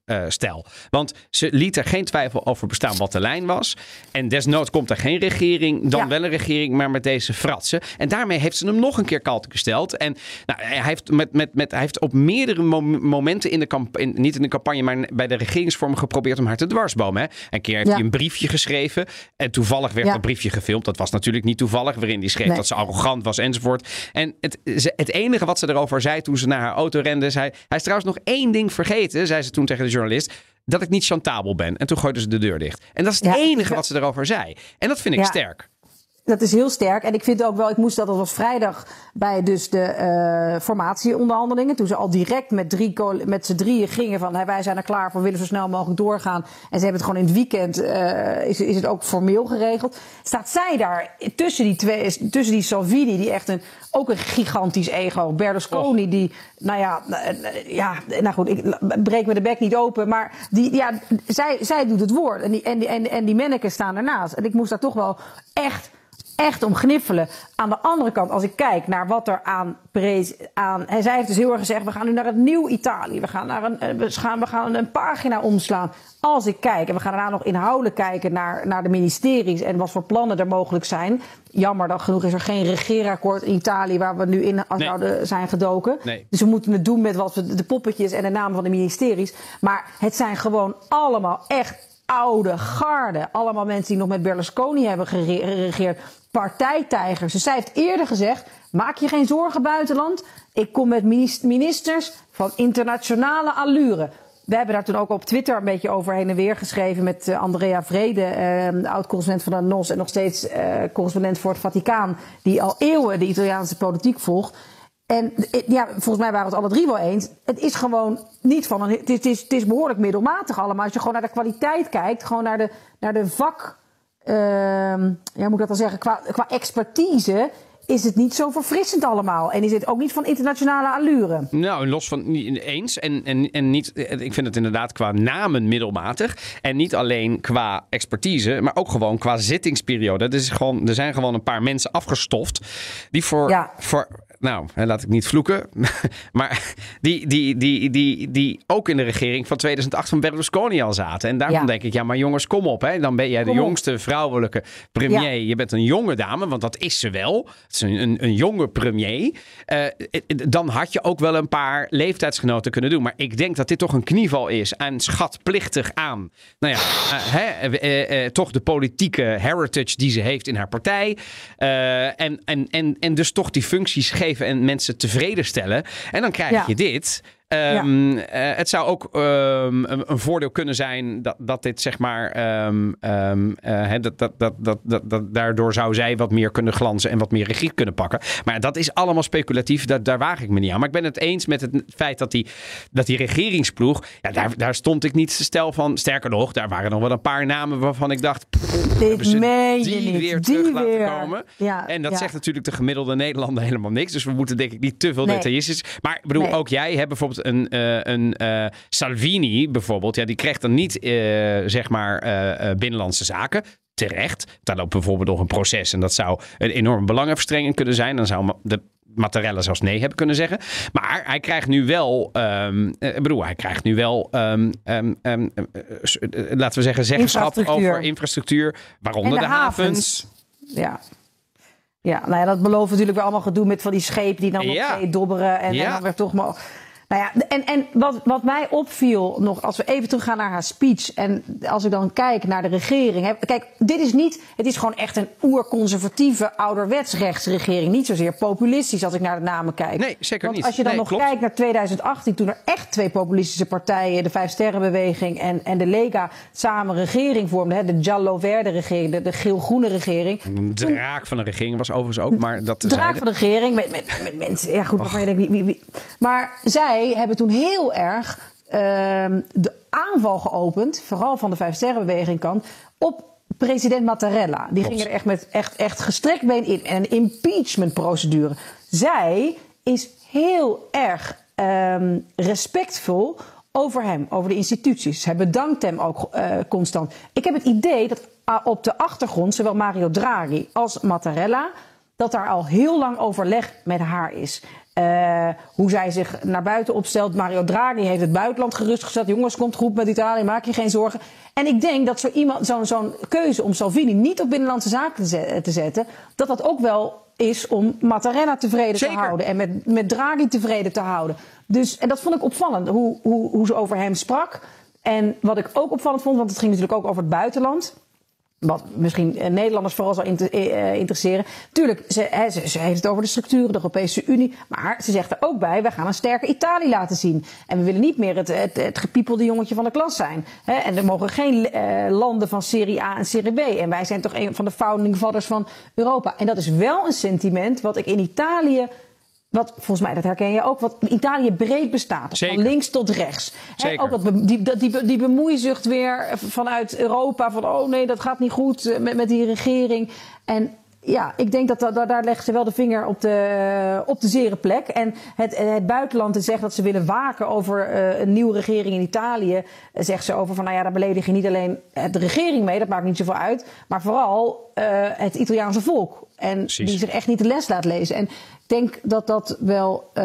Uh, Want ze liet er geen twijfel over bestaan wat de lijn was. En desnoods komt er geen regering, dan ja. wel een regering, maar met deze fratsen. En daarmee heeft ze hem nog een keer kalt gesteld. En nou, hij, heeft met, met, met, hij heeft op meerdere mom- momenten, in de camp- in, niet in de campagne, maar bij de regeringsvorm geprobeerd om haar te dwarsbomen. Hè? Een keer heeft ja. hij een briefje geschreven. En toevallig werd ja. dat briefje gefilmd. Dat was natuurlijk niet toevallig, waarin hij schreef nee. dat ze arrogant was enzovoort. En het, ze, het enige wat ze erover zei toen ze naar haar auto rende, zei, hij is trouwens nog één ding vergeten, zei ze toen tegen de journalist, dat ik niet chantabel ben. En toen gooiden ze de deur dicht. En dat is het ja, enige wat ze erover zei. En dat vind ik ja. sterk. Dat is heel sterk. En ik vind ook wel, ik moest dat, dat was vrijdag bij dus de uh, formatieonderhandelingen. Toen ze al direct met, drie, met z'n drieën gingen van, hey, wij zijn er klaar voor, we willen zo snel mogelijk doorgaan. En ze hebben het gewoon in het weekend, uh, is, is het ook formeel geregeld. Staat zij daar tussen die twee, tussen die Salvini, die echt een, ook een gigantisch ego. Berlusconi, oh. die, nou ja, ja, nou goed, ik breek me de bek niet open. Maar die, ja, zij, zij doet het woord. En die, en die, en, en die manneken staan ernaast. En ik moest daar toch wel echt... echt om gniffelen. Aan de andere kant, als ik kijk naar wat er aan... Prees, aan en zij heeft dus heel erg gezegd, we gaan nu naar het nieuw Italië. We gaan, naar een, we gaan, we gaan een pagina omslaan. Als ik kijk, en we gaan daarna nog inhoudelijk kijken naar, naar de ministeries... en wat voor plannen er mogelijk zijn. Jammer dan genoeg is er geen regeerakkoord in Italië... waar we nu in nee. zijn gedoken. Nee. Dus we moeten het doen met wat we, de poppetjes en de namen van de ministeries. Maar het zijn gewoon allemaal echt... oude garde. Allemaal mensen die nog met Berlusconi hebben geregeerd. Partijtijgers. Dus zij heeft eerder gezegd, maak je geen zorgen buitenland. Ik kom met ministers van internationale allure. We hebben daar toen ook op Twitter een beetje over heen en weer geschreven... met Andrea Vrede, eh, oud-correspondent van de N O S... en nog steeds eh, correspondent voor het Vaticaan... die al eeuwen de Italiaanse politiek volgt. En ja, volgens mij waren we het alle drie wel eens. Het is gewoon niet van een. Het is, het is behoorlijk middelmatig allemaal. Als je gewoon naar de kwaliteit kijkt, gewoon naar de, naar de vak. Uh, ja, moet ik dat al zeggen? Qua, qua expertise. Is het niet zo verfrissend allemaal? En is het ook niet van internationale allure? Nou, los van eens. En, en, en niet, ik vind het inderdaad qua namen middelmatig. En niet alleen qua expertise, maar ook gewoon qua zittingsperiode. Het is gewoon, er zijn gewoon een paar mensen afgestoft. Die voor... Ja. voor nou, laat ik niet vloeken. Maar die, die, die, die, die ook in de regering van tweeduizend acht van Berlusconi al zaten. En daarom ja. denk ik, ja, maar jongens, kom op. Hè. Dan ben jij kom de jongste op. vrouwelijke premier. Ja. Je bent een jonge dame, want dat is ze wel. Het is een, een, een jonge premier. Uh, dan had je ook wel een paar leeftijdsgenoten kunnen doen. Maar ik denk dat dit toch een knieval is. En schatplichtig aan. Nou ja, uh, hè, uh, uh, uh, toch de politieke heritage die ze heeft in haar partij. Uh, en, en, en, en dus toch die functies geven. En mensen tevreden stellen. En dan krijg ja. je dit. Um, ja. uh, het zou ook um, een, een voordeel kunnen zijn dat, dat dit zeg maar um, um, uh, he, dat, dat, dat, dat, dat, dat daardoor zou zij wat meer kunnen glanzen en wat meer regie kunnen pakken. Maar dat is allemaal speculatief. Dat, daar waag ik me niet aan. Maar ik ben het eens met het feit dat die, dat die regeringsploeg, ja, daar, daar stond ik niet stel van. Sterker nog, daar waren nog wel een paar namen waarvan ik dacht, pff, dit ze meen die je niet. weer terug die laten weer. komen. Ja, en dat ja. zegt natuurlijk de gemiddelde Nederlander helemaal niks. Dus we moeten denk ik niet te veel nee. detailistisch. Maar ik bedoel, nee. ook jij hebt bijvoorbeeld een, uh, een uh, Salvini bijvoorbeeld, ja, die krijgt dan niet uh, zeg maar uh, binnenlandse zaken. Terecht. Daar loopt bijvoorbeeld nog een proces en dat zou een enorme belangenverstrenging kunnen zijn. Dan zou de Mattarella zelfs nee hebben kunnen zeggen. Maar hij krijgt nu wel, um, ik bedoel, hij krijgt nu wel, um, um, um, uh, laten we zeggen, zeggenschap over infrastructuur, waaronder en de, de havens. havens. Ja. Ja, nou ja, dat belooft natuurlijk weer allemaal gedoe met van die schepen die dan ja. op zee dobberen en, ja. en dan weer toch maar... Nou ja, en, en wat, wat mij opviel nog, als we even teruggaan naar haar speech en als ik dan kijk naar de regering. Hè, kijk, dit is niet, het is gewoon echt een oerconservatieve, ouderwets rechtsregering. Niet zozeer populistisch als ik naar de namen kijk. Nee, zeker Want niet. Als je dan nee, nog klopt. kijkt naar tweeduizend achttien, toen er echt twee populistische partijen, de Vijf Sterrenbeweging en, en de Lega, samen regering vormden. Hè, de giallo-verde regering, de, de geel-groene regering. Een draak van de regering was overigens ook, maar dat draak zeiden. van de regering, met, met, met mensen, ja goed, maar, je denkt, wie, wie, wie. maar zij hebben toen heel erg uh, de aanval geopend, vooral van de Vijf Sterrenbeweging kant, op president Mattarella. Die gingen er echt met echt, echt gestrekt been in. En een impeachmentprocedure. Zij is heel erg uh, respectvol over hem, over de instituties. Hij bedankt hem ook uh, constant. Ik heb het idee dat uh, op de achtergrond, zowel Mario Draghi als Mattarella, dat daar al heel lang overleg met haar is. Uh, hoe zij zich naar buiten opstelt. Mario Draghi heeft het buitenland gerustgesteld. Jongens, komt goed met Italië, maak je geen zorgen. En ik denk dat zo iemand, zo'n, zo'n keuze om Salvini niet op binnenlandse zaken te zetten, dat dat ook wel is om Mattarella tevreden Zeker. te houden en met, met Draghi tevreden te houden. Dus, en dat vond ik opvallend, hoe, hoe, hoe ze over hem sprak. En wat ik ook opvallend vond, want het ging natuurlijk ook over het buitenland, wat misschien Nederlanders vooral zal inter, eh, interesseren. Tuurlijk, ze, ze, ze heeft het over de structuren, de Europese Unie. Maar ze zegt er ook bij, wij gaan een sterke Italië laten zien. En we willen niet meer het, het, het gepiepelde jongetje van de klas zijn. He, en er mogen geen eh, landen van serie A en serie B. En wij zijn toch een van de founding fathers van Europa. En dat is wel een sentiment wat ik in Italië, wat volgens mij, dat herken je ook, wat Italië breed bestaat. Zeker. Van links tot rechts. He, ook dat be, die, die, die bemoeizucht weer vanuit Europa. Van oh nee, dat gaat niet goed met, met die regering. En ja, ik denk dat, dat daar legt ze wel de vinger op de, op de zere plek. En het, het buitenland zegt dat ze willen waken over uh, een nieuwe regering in Italië. Uh, zegt ze over van nou ja, daar beledig je niet alleen de regering mee. Dat maakt niet zoveel uit. Maar vooral uh, het Italiaanse volk. En Precies. die zich echt niet de les laat lezen. En ik denk dat dat wel, uh,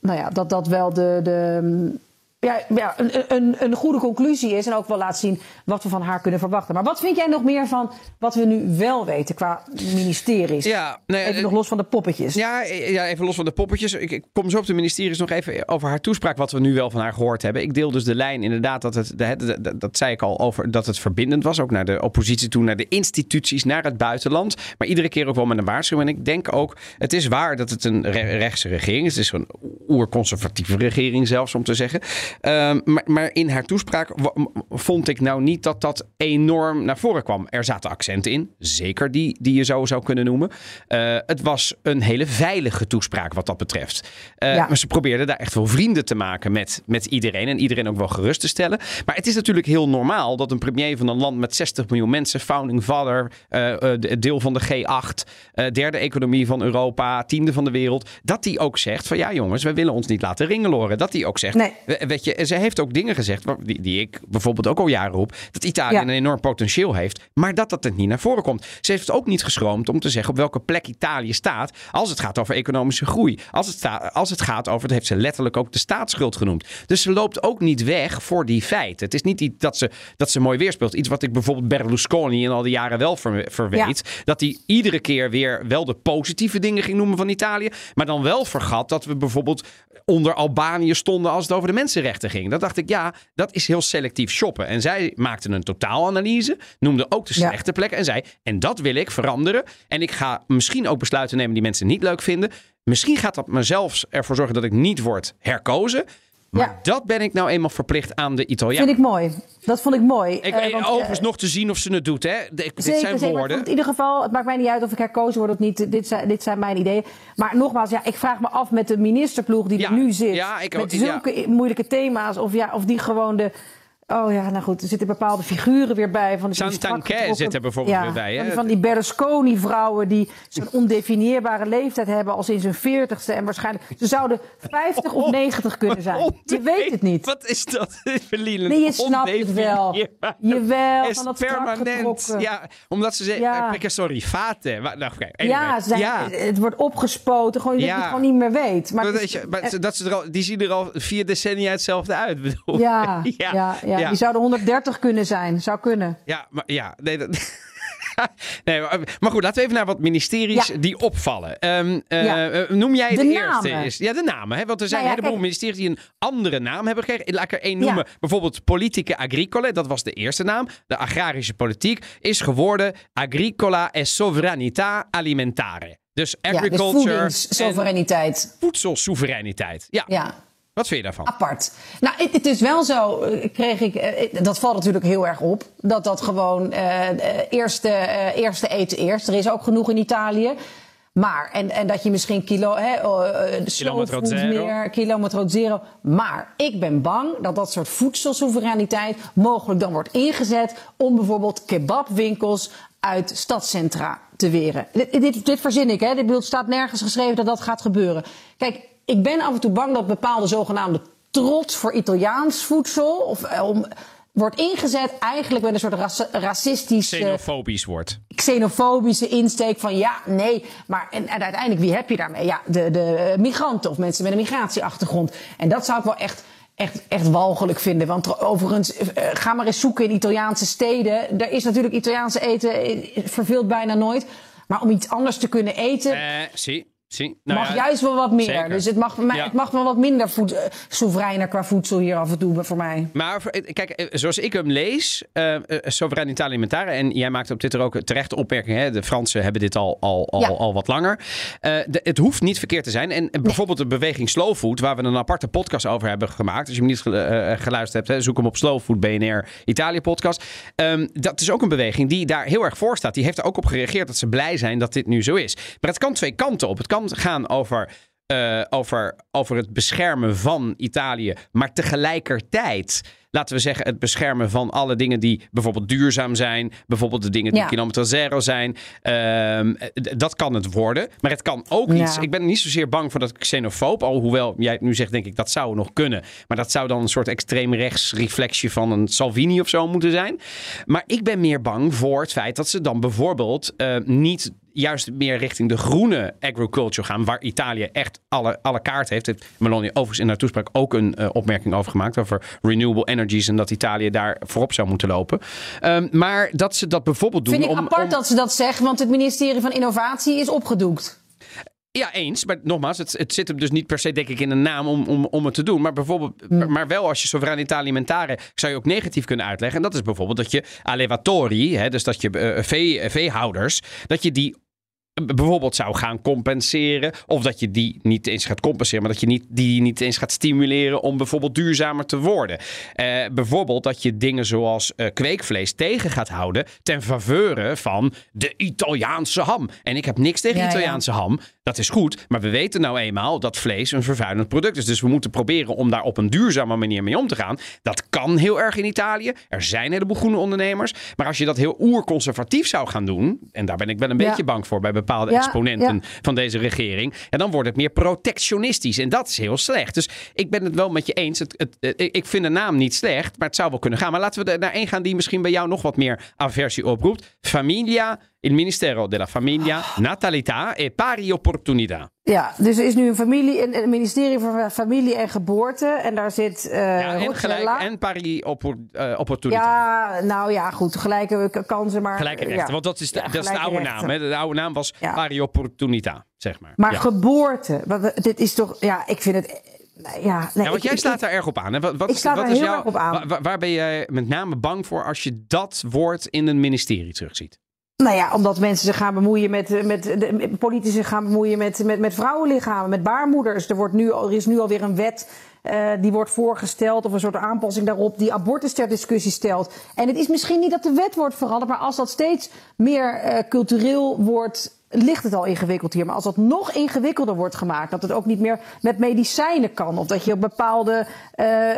nou ja, dat dat wel de, de, ja, ja, een, een, een goede conclusie is. En ook wel laat zien wat we van haar kunnen verwachten. Maar wat vind jij nog meer van wat we nu wel weten qua ministeries? Ja, nee, even nog los van de poppetjes. Ja, ja, even los van de poppetjes. Ik, ik kom zo op de ministeries nog even over haar toespraak. Wat we nu wel van haar gehoord hebben. Ik deel dus de lijn inderdaad. Dat, het, de, de, de, dat zei ik al over dat het verbindend was. Ook naar de oppositie toe. Naar de instituties. Naar het buitenland. Maar iedere keer ook wel met een waarschuwing. En ik denk ook. Het is waar dat het een re- rechtse regering is. Het is een oerconservatieve regering zelfs om te zeggen. Um, maar, maar in haar toespraak w- vond ik nou niet dat dat enorm naar voren kwam. Er zaten accenten in, zeker die, die je zo zou kunnen noemen. Uh, het was een hele veilige toespraak wat dat betreft. Uh, ja. Maar ze probeerden daar echt wel vrienden te maken met, met iedereen. En iedereen ook wel gerust te stellen. Maar het is natuurlijk heel normaal dat een premier van een land met zestig miljoen mensen, founding father, uh, uh, deel van de G acht, uh, derde economie van Europa, tiende van de wereld, dat die ook zegt van ja jongens, wij willen ons niet laten ringeloren. Dat die ook zegt, nee. we, weet je, ze heeft ook dingen gezegd, die, die ik bijvoorbeeld ook al jaren roep, dat Italië ja. een enorm potentieel heeft, maar dat dat het niet naar voren komt. Ze heeft het ook niet geschroomd om te zeggen op welke plek Italië staat als het gaat over economische groei. Als het, sta, als het gaat over, dat heeft ze letterlijk ook de staatsschuld genoemd. Dus ze loopt ook niet weg voor die feiten. Het is niet dat ze, dat ze mooi weerspeelt. Iets wat ik bijvoorbeeld Berlusconi in al die jaren wel ver, verweet, ja. dat hij iedere keer weer wel de positieve dingen ging noemen van Italië, maar dan wel vergat dat we bijvoorbeeld onder Albanië stonden als het over de mensenrechten ging. Dat dacht ik, ja, dat is heel selectief shoppen. En zij maakte een totaalanalyse, noemde ook de slechte ja. plekken en zei, en dat wil ik veranderen. En ik ga misschien ook besluiten nemen die mensen niet leuk vinden. Misschien gaat dat mezelf ervoor zorgen dat ik niet word herkozen. Maar ja. dat ben ik nou eenmaal verplicht aan de Italianen. Vind ik mooi. Dat vond ik mooi. Ik ben uh, overigens uh, nog te zien of ze het doet. Hè? De, zeker, dit zijn zeker, woorden. In ieder geval, het maakt mij niet uit of ik herkozen word of niet. Dit zijn, dit zijn mijn ideeën. Maar nogmaals, ja, ik vraag me af met de ministerploeg die ja, er nu zit. Ja, ik, met zulke ja. moeilijke thema's. Of, ja, of die gewoon de... Oh ja, nou goed, er zitten bepaalde figuren weer bij. Santanché zit er bijvoorbeeld ja, weer bij. Hè? Van die Berlusconi-vrouwen die zo'n ondefinieerbare leeftijd hebben als in zijn veertigste. En waarschijnlijk, ze zouden vijftig oh, of negentig kunnen zijn. Onde- je weet het niet. Wat is dat? Verlielend. Nee, je snapt het wel. Jawel, van dat permanent. Ja, omdat ze zeggen, ja. eh, sorry, fate. Nou, okay, anyway. Ja, zijn, ja, het wordt opgespoten. Gewoon, ja. dat je het gewoon niet meer weet. Maar dat, is, je, maar eh, dat ze er al, die zien er al vier decennia hetzelfde uit. Bedoel. Ja, ja. ja, ja. Ja, ja. Die zouden honderddertig kunnen zijn. Zou kunnen. Ja, maar ja. Nee, dat... Nee, maar goed, laten we even naar wat ministeries ja. die opvallen. Um, uh, ja. Noem jij de, de eerste? Is, ja, de namen. Hè? Want er zijn nou ja, een heleboel kijk. ministeries die een andere naam hebben gekregen. Laat ik er één noemen. Ja. Bijvoorbeeld Politieke Agricole. Dat was de eerste naam. De agrarische politiek is geworden Agricola e Sovranità Alimentare. Dus agriculture. Ja, dus voedingssoevereiniteit. Voedselsoevereiniteit. Ja. ja. Wat vind je daarvan? Apart. Nou, het, het is wel zo, kreeg ik, dat valt natuurlijk heel erg op, dat dat gewoon eh, eerste, eh, eerste eet eerst. Er is ook genoeg in Italië. Maar, en, en dat je misschien kilo, hè, uh, kilometro zero. meer, kilometro zero. Maar ik ben bang dat dat soort voedselsoevereiniteit mogelijk dan wordt ingezet om bijvoorbeeld kebabwinkels uit stadscentra te weren. Dit, dit, dit verzin ik, hè. Dit staat nergens geschreven dat dat gaat gebeuren. Kijk, ik ben af en toe bang dat bepaalde zogenaamde trots voor Italiaans voedsel of, eh, om, wordt ingezet eigenlijk met een soort raci- racistische... Xenofobisch wordt. Xenofobische insteek van ja, nee. Maar en, en uiteindelijk, wie heb je daarmee? Ja, de, de migranten of mensen met een migratieachtergrond. En dat zou ik wel echt... Echt, echt walgelijk vinden. Want overigens, uh, ga maar eens zoeken in Italiaanse steden. Daar is natuurlijk Italiaanse eten, uh, verveelt bijna nooit. Maar om iets anders te kunnen eten... Eh, zie, zie. Nou mag ja, juist wel wat meer. Zeker. Dus het mag, maar, ja. het mag wel wat minder voed, uh, soevereiner qua voedsel hier af en toe voor mij. Maar kijk, zoals ik hem lees, uh, Sovranità Alimentare... en jij maakt op Twitter ook terecht opmerking. Hè? De Fransen hebben dit al, al, al, ja. al wat langer. Uh, de, het hoeft niet verkeerd te zijn. En, en bijvoorbeeld de beweging Slow Food... waar we een aparte podcast over hebben gemaakt. Als je hem niet gelu- uh, geluisterd hebt, hè? Zoek hem op Slow Food B N R Italië podcast. Um, dat is ook een beweging die daar heel erg voor staat. Die heeft er ook op gereageerd dat ze blij zijn dat dit nu zo is. Maar het kan twee kanten op. Het kan gaan over... Uh, over, over het beschermen van Italië. Maar tegelijkertijd, laten we zeggen, het beschermen van alle dingen die bijvoorbeeld duurzaam zijn. Bijvoorbeeld de dingen die ja. kilometer zero zijn. Uh, d- dat kan het worden. Maar het kan ook ja. iets. Ik ben niet zozeer bang voor dat xenofoob. Alhoewel jij het nu zegt, denk ik, dat zou nog kunnen. Maar dat zou dan een soort extreemrechts reflectie van een Salvini of zo moeten zijn. Maar ik ben meer bang voor het feit dat ze dan bijvoorbeeld uh, niet... juist meer richting de groene agriculture gaan... waar Italië echt alle, alle kaart heeft. Heeft Meloni overigens in haar toespraak ook een uh, opmerking over gemaakt... over renewable energies en dat Italië daar voorop zou moeten lopen. Um, maar dat ze dat bijvoorbeeld doen... Vind ik om, apart om... dat ze dat zeggen, want het ministerie van Innovatie is opgedoekt. Ja, eens. Maar nogmaals, het, het zit hem dus niet per se, denk ik, in de naam om, om, om het te doen. Maar bijvoorbeeld, mm. maar wel als je Sovranità Alimentare zou je ook negatief kunnen uitleggen. En dat is bijvoorbeeld dat je allevatori, hè, dus dat je uh, vee, veehouders, dat je die bijvoorbeeld zou gaan compenseren. Of dat je die niet eens gaat compenseren. Maar dat je niet, die niet eens gaat stimuleren om bijvoorbeeld duurzamer te worden. Uh, bijvoorbeeld dat je dingen zoals uh, kweekvlees tegen gaat houden. Ten faveur van de Italiaanse ham. En ik heb niks tegen ja, Italiaanse ja. ham. Dat is goed. Maar we weten nou eenmaal dat vlees een vervuilend product is. Dus we moeten proberen om daar op een duurzame manier mee om te gaan. Dat kan heel erg in Italië. Er zijn een heleboel groene ondernemers. Maar als je dat heel oerconservatief zou gaan doen. En daar ben ik wel een ja. beetje bang voor bij bepaalde ja, exponenten ja. van deze regering. En dan wordt het meer protectionistisch. En dat is heel slecht. Dus ik ben het wel met je eens. Het, het, het, ik vind de naam niet slecht, maar het zou wel kunnen gaan. Maar laten we er naar één gaan die misschien bij jou nog wat meer aversie oproept. Familia, il Ministero della Famiglia, oh. Natalità e Pari Opportunità. Ja, dus er is nu een, familie, een, een ministerie voor familie en geboorte. En daar zit... Uh, ja, en gelijk la- en pari oppor, uh, opportuniteit. Ja, nou ja, goed. Gelijke kansen, maar... Gelijke rechten, ja. want dat is de, ja, dat is de oude rechten. naam. Hè? De oude naam was ja. pari opportunità, zeg maar. Maar ja. geboorte, dit is toch... Ja, ik vind het... Ja, nee, ja, want ik, jij slaat ik, daar erg op aan. Hè? Wat, wat, ik sla wat daar is heel jou, erg op aan. Waar, waar ben jij met name bang voor als je dat woord in een ministerie terugziet? Nou ja, omdat mensen zich gaan bemoeien met, met de politici zich gaan bemoeien met, met, met vrouwenlichamen, met baarmoeders. Er, wordt nu, er is nu alweer een wet uh, die wordt voorgesteld of een soort aanpassing daarop die abortus ter discussie stelt. En het is misschien niet dat de wet wordt veranderd, maar als dat steeds meer uh, cultureel wordt, ligt het al ingewikkeld hier. Maar als dat nog ingewikkelder wordt gemaakt, dat het ook niet meer met medicijnen kan. Of dat je op bepaalde... Uh,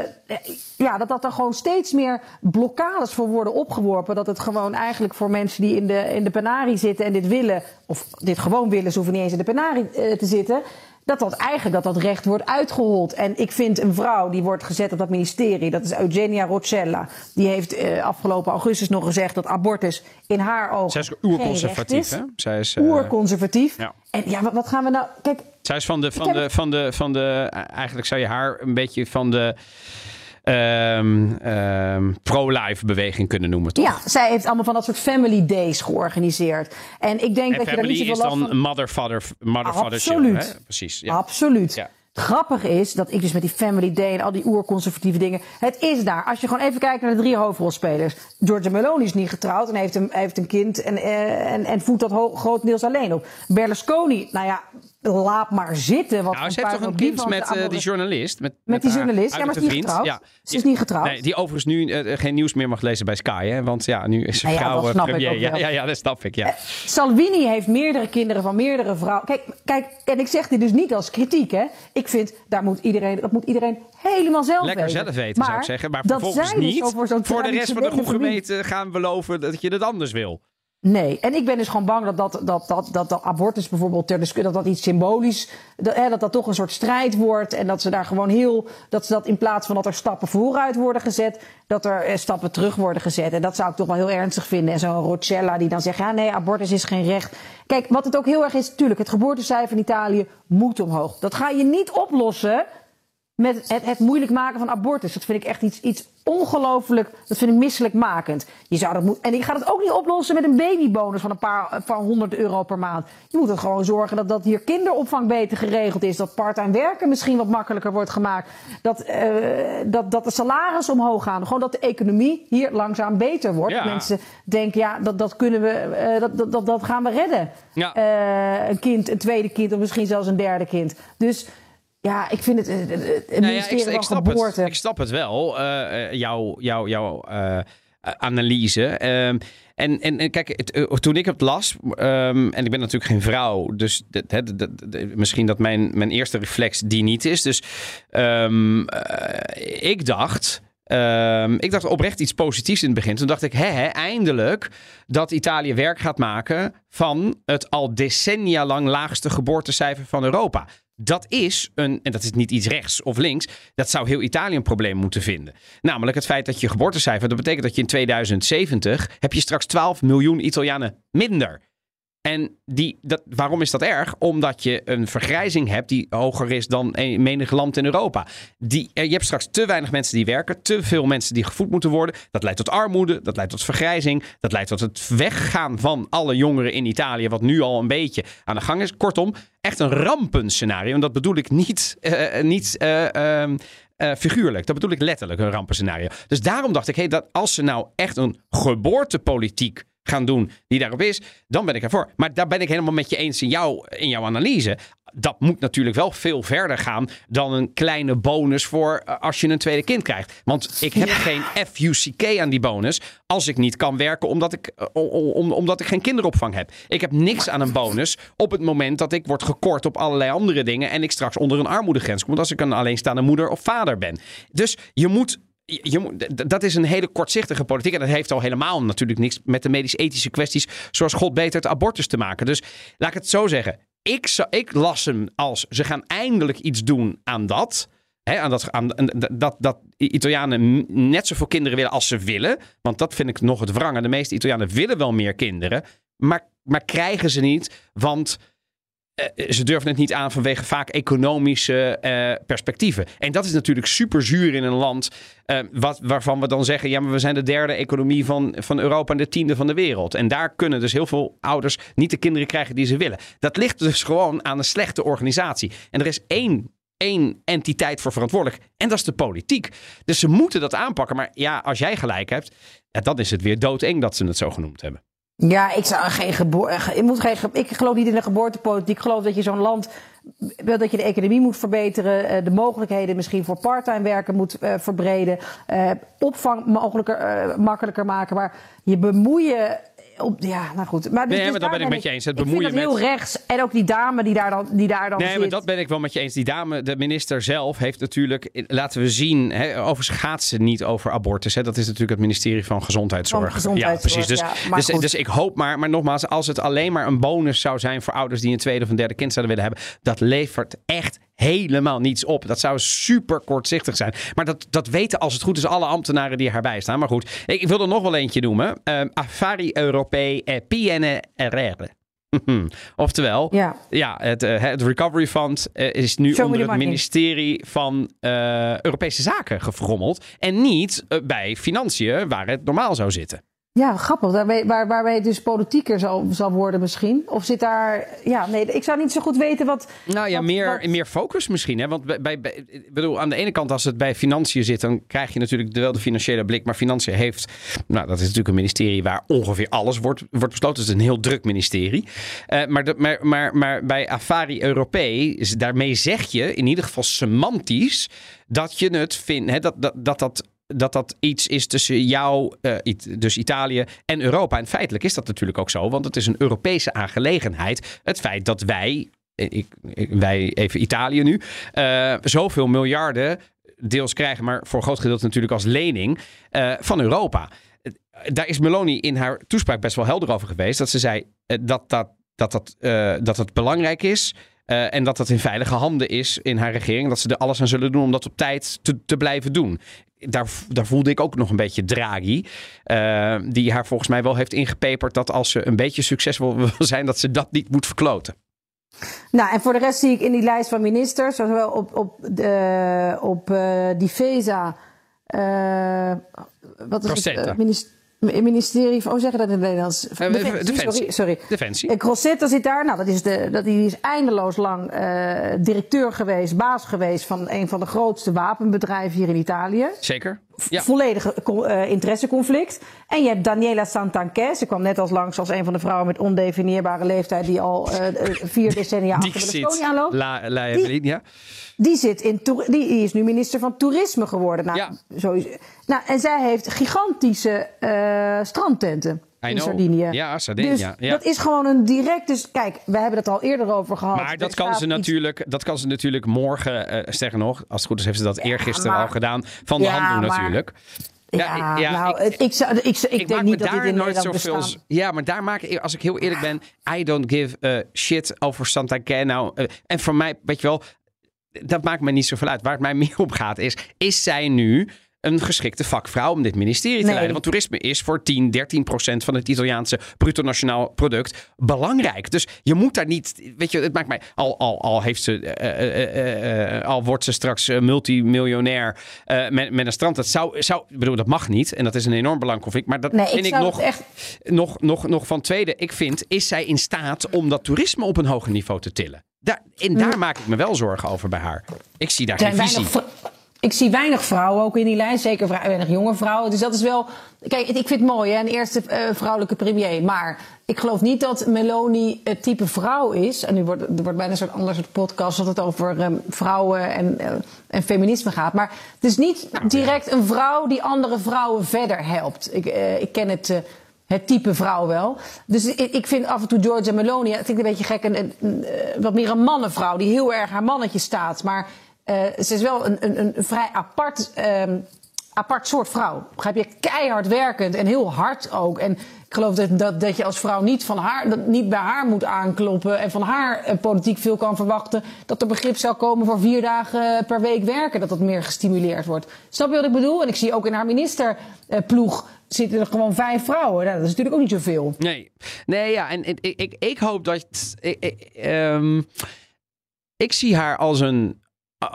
ja, dat, dat er gewoon steeds meer blokkades voor worden opgeworpen. Dat het gewoon eigenlijk voor mensen die in de, in de penarie zitten en dit willen... of dit gewoon willen, ze hoeven niet eens in de penarie uh, te zitten... dat dat eigenlijk dat dat recht wordt uitgehold. En ik vind een vrouw die wordt gezet op dat ministerie... dat is Eugenia Roccella. Die heeft eh, afgelopen augustus nog gezegd... dat abortus in haar ogen Zij is oerconservatief, hè? Zij is, uh, oerconservatief. Ja. En ja, wat, wat gaan we nou... Kijk, zij is van de... Van de, van de, van de, van de eigenlijk zou je haar een beetje van de... um, um, pro-life beweging kunnen noemen, toch? Ja, zij heeft allemaal van dat soort family days georganiseerd. En ik denk en dat je daar niet zoveel last van... Family is dan mother, father, mother, father, children, hè? Precies. Ja. Absoluut. Ja. Grappig is dat ik dus met die Family Day en al die oerconservatieve dingen... Het is daar. Als je gewoon even kijkt naar de drie hoofdrolspelers. Giorgia Meloni is niet getrouwd en heeft een, heeft een kind en, eh, en, en voedt dat ho- grotendeels alleen op. Berlusconi, nou ja, laat maar zitten. Wat nou, ze heeft toch een kind met uh, die journalist? Met, met, met die journalist, ja, maar ze is niet getrouwd. Ja. Ze is niet getrouwd. Nee, die overigens nu uh, geen nieuws meer mag lezen bij Sky, hè? Want ja, nu is ze nou ja, vrouw uh, premier. Ja, ja, ja, dat snap ik, ja. Uh, Salvini heeft meerdere kinderen van meerdere vrouwen. Kijk, kijk, en ik zeg dit dus niet als kritiek, hè. Ik vind, daar moet iedereen, dat moet iedereen helemaal zelf Lekker weten. Lekker zelf weten, maar zou ik zeggen. Maar vervolgens niet dus voor, voor de rest van de groep gemeente gaan beloven dat je het anders wil. Nee, en ik ben dus gewoon bang dat, dat, dat, dat, dat, dat abortus bijvoorbeeld, ter discussie, dat dat iets symbolisch, dat, hè, dat dat toch een soort strijd wordt. En dat ze daar gewoon heel, dat ze dat in plaats van dat er stappen vooruit worden gezet, dat er eh, stappen terug worden gezet. En dat zou ik toch wel heel ernstig vinden. En zo'n Roccella die dan zegt, ja nee, abortus is geen recht. Kijk, wat het ook heel erg is, natuurlijk, het geboortecijfer in Italië moet omhoog. Dat ga je niet oplossen met het, het moeilijk maken van abortus. Dat vind ik echt iets, iets ongelooflijk. Dat vind ik misselijkmakend. Je zou dat moet, en ik ga dat ook niet oplossen met een babybonus van een paar van honderd euro per maand. Je moet er gewoon zorgen dat, dat hier kinderopvang beter geregeld is. Dat parttime werken misschien wat makkelijker wordt gemaakt. Dat, uh, dat, dat de salarissen omhoog gaan. Gewoon dat de economie hier langzaam beter wordt. Ja. Mensen denken, ja, dat, dat kunnen we, uh, dat, dat, dat, dat gaan we redden. Ja. Uh, een kind, een tweede kind of misschien zelfs een derde kind. Dus... Ja, ik vind het, het, het nou ja, ik, ik snap het, ik snap het wel, uh, jouw jou, jou, uh, analyse. Uh, en, en, en kijk, het, uh, toen ik het las, um, en ik ben natuurlijk geen vrouw, dus de, de, de, de, misschien dat mijn, mijn eerste reflex die niet is. Dus um, uh, ik dacht... Um, ik dacht oprecht iets positiefs in het begin. Toen dacht ik, hè, hè, eindelijk dat Italië werk gaat maken van het al decennia lang laagste geboortecijfer van Europa. Dat is een, en dat is niet iets rechts of links, dat zou heel Italië een probleem moeten vinden. Namelijk het feit dat je geboortecijfer, dat betekent dat je in tweeduizend zeventig heb je straks twaalf miljoen Italianen minder. En die, dat, waarom is dat erg? Omdat je een vergrijzing hebt die hoger is dan menig land in Europa. Die, je hebt straks te weinig mensen die werken. Te veel mensen die gevoed moeten worden. Dat leidt tot armoede. Dat leidt tot vergrijzing. Dat leidt tot het weggaan van alle jongeren in Italië. Wat nu al een beetje aan de gang is. Kortom, echt een rampenscenario. En dat bedoel ik niet... Uh, niet uh, um, Uh, figuurlijk, dat bedoel ik letterlijk, een rampenscenario. Dus daarom dacht ik, hey, dat als ze nou echt een geboortepolitiek gaan doen die daarop is, dan ben ik ervoor. Maar daar ben ik helemaal met je eens in, jou, in jouw analyse. Dat moet natuurlijk wel veel verder gaan dan een kleine bonus voor uh, als je een tweede kind krijgt. Want ik heb ja. geen F U C K aan die bonus als ik niet kan werken omdat ik, uh, om, om, omdat ik geen kinderopvang heb. Ik heb niks aan een bonus op het moment dat ik word gekort op allerlei andere dingen en ik straks onder een armoedegrens kom als ik een alleenstaande moeder of vader ben. Dus je moet... Je moet, dat is een hele kortzichtige politiek. En dat heeft al helemaal natuurlijk niks met de medisch-ethische kwesties, zoals God beter het abortus te maken. Dus laat ik het zo zeggen. Ik, zou, ik las hem als ze gaan eindelijk iets doen aan dat. Hè, aan dat, aan, dat, dat Italianen net zoveel kinderen willen als ze willen. Want dat vind ik nog het wrange. De meeste Italianen willen wel meer kinderen. Maar, maar krijgen ze niet. Want... Uh, ze durven het niet aan vanwege vaak economische uh, perspectieven. En dat is natuurlijk super zuur in een land uh, wat, waarvan we dan zeggen... ja, maar we zijn de derde economie van, van Europa en de tiende van de wereld. En daar kunnen dus heel veel ouders niet de kinderen krijgen die ze willen. Dat ligt dus gewoon aan een slechte organisatie. En er is één... één entiteit voor verantwoordelijk. En dat is de politiek. Dus ze moeten dat aanpakken. Maar ja, als jij gelijk hebt, ja, dan is het weer doodeng dat ze het zo genoemd hebben. Ja, ik zou geen geboorte. Ik, moet geen, ik geloof niet in een geboortepolitiek. Ik geloof dat je zo'n land. Dat je de economie moet verbeteren. De mogelijkheden misschien voor parttime werken moet uh, verbreden. Uh, opvang mogelijker, uh, makkelijker maken. Maar je bemoeien. Op, ja, nou goed. Maar dus, nee, dus maar daar ben ik met je eens. Het ik bemoeien vind dat met... heel rechts. En ook die dame die daar dan, die daar dan nee, zit. Nee, maar dat ben ik wel met je eens. Die dame, de minister zelf, heeft natuurlijk... Laten we zien... Hè, overigens gaat ze niet over abortus. Hè. Dat is natuurlijk het ministerie van Gezondheidszorg. Van Gezondheidszorg, ja, precies. Dus, ja, dus, dus ik hoop maar... Maar nogmaals, als het alleen maar een bonus zou zijn... voor ouders die een tweede of een derde kind zouden willen hebben... dat levert echt... helemaal niets op. Dat zou super kortzichtig zijn. Maar dat, dat weten als het goed is alle ambtenaren die erbij staan. Maar goed, ik wil er nog wel eentje noemen. Um, Affari Europei e P N R R. Oftewel, ja. Ja, het, het Recovery Fund is nu Show onder het money. ministerie van uh, Europese Zaken gefrommeld. En niet uh, bij Financiën, waar het normaal zou zitten. Ja, grappig. Waarbij, waar, waarbij het dus politieker zal, zal worden misschien. Of zit daar... Ja, nee, ik zou niet zo goed weten wat... Nou ja, wat, meer, wat... meer focus misschien. Hè? Want bij, bij, bij, bedoel, aan de ene kant, als het bij Financiën zit... dan krijg je natuurlijk wel de financiële blik. Maar Financiën heeft... Nou, dat is natuurlijk een ministerie waar ongeveer alles wordt, wordt besloten. Het is een heel druk ministerie. Uh, maar, de, maar, maar, maar bij Affari Europee... daarmee zeg je, in ieder geval semantisch... dat je het vindt... Hè, dat dat... dat, dat dat dat iets is tussen jou, uh, dus Italië en Europa. En feitelijk is dat natuurlijk ook zo, want het is een Europese aangelegenheid. Het feit dat wij, ik, ik, wij even Italië nu, uh, zoveel miljarden deels krijgen, maar voor een groot gedeelte natuurlijk als lening uh, van Europa. Daar is Meloni in haar toespraak best wel helder over geweest, dat ze zei uh, dat, dat, dat, dat, uh, dat het belangrijk is... Uh, en dat dat in veilige handen is in haar regering. Dat ze er alles aan zullen doen om dat op tijd te, te blijven doen. Daar, daar voelde ik ook nog een beetje Draghi. Uh, die haar volgens mij wel heeft ingepeperd dat als ze een beetje succesvol wil zijn... dat ze dat niet moet verkloten. Nou, en voor de rest zie ik in die lijst van ministers... zowel op, op, uh, op uh, Difesa... Uh, wat is het? Uh, minister... Ministerie van, oh zeggen dat in het Nederlands? Defensie, Defensie. Sorry, sorry. Defensie. Crosetta zit daar, nou dat is de, dat, die is eindeloos lang uh, directeur geweest, baas geweest van een van de grootste wapenbedrijven hier in Italië. Zeker. Ja. Volledig uh, interesseconflict. En je hebt Daniela Santanchè. Ze kwam net als langs als een van de vrouwen met ondefinieerbare leeftijd... die al uh, vier decennia die achter de Berlusconi aanloopt. La, la die, ja. die, zit in die is nu minister van Toerisme geworden. Nou, ja. sowieso. Nou, en zij heeft gigantische uh, strandtenten. In Sardinië. Ja, Sardinië. Dus ja. dat is gewoon een direct... Dus kijk, we hebben het al eerder over gehad. Maar dat kan, ze natuurlijk, dat kan ze natuurlijk morgen... Uh, sterker nog, als het goed is heeft ze dat ja, eergisteren maar, al gedaan. Van de ja, handel natuurlijk. Maar, ja, ja, ja, nou, ik, ik, zou, ik, ik, ik, ik denk niet dat dit in Nederland bestaat. Ja, maar daar maak ik... Als ik heel eerlijk ben... I don't give a shit over Santanchè. Nou, uh, en voor mij, weet je wel... Dat maakt me niet zoveel uit. Waar het mij meer om gaat is... Is zij nu... een geschikte vakvrouw om dit ministerie te nee. leiden. Want toerisme is voor tien, dertien procent van het Italiaanse bruto nationaal product belangrijk. Dus je moet daar niet... Weet je, het maakt mij... Al, al, al, heeft ze, uh, uh, uh, al wordt ze straks multimiljonair uh, met, met een strand. Dat zou... zou ik bedoel, dat mag niet. En dat is een enorm belangenconflict. Maar dat nee, vind ik, ik nog, echt... nog, nog, nog van tweede. Ik vind, is zij in staat om dat toerisme op een hoger niveau te tillen? Daar, en daar nee. maak ik me wel zorgen over bij haar. Ik zie daar zijn geen visie. Ik zie weinig vrouwen ook in die lijst, zeker weinig jonge vrouwen. Dus dat is wel... Kijk, ik vind het mooi, hè? Een eerste uh, vrouwelijke premier. Maar ik geloof niet dat Meloni het type vrouw is. En nu wordt er wordt bijna een soort ander soort podcast... dat het over um, vrouwen en, uh, en feminisme gaat. Maar het is niet direct een vrouw die andere vrouwen verder helpt. Ik, uh, ik ken het... Uh, Het type vrouw wel. Dus ik vind af en toe Giorgia Meloni... dat vind ik een beetje gek, een, een, een, wat meer een mannenvrouw... die heel erg haar mannetje staat. Maar uh, ze is wel een, een, een vrij apart, um, apart soort vrouw. Begrijp je? Keihard werkend en heel hard ook. En ik geloof dat, dat, dat je als vrouw niet, van haar, dat niet bij haar moet aankloppen... en van haar uh, politiek veel kan verwachten... dat er begrip zou komen voor vier dagen per week werken... dat dat meer gestimuleerd wordt. Snap je wat ik bedoel? En ik zie ook in haar ministerploeg... Uh, zitten er gewoon vijf vrouwen. Nou, dat is natuurlijk ook niet zoveel. Nee, nee ja. En ik, ik, ik hoop dat... Ik, ik, um, ik zie haar als een...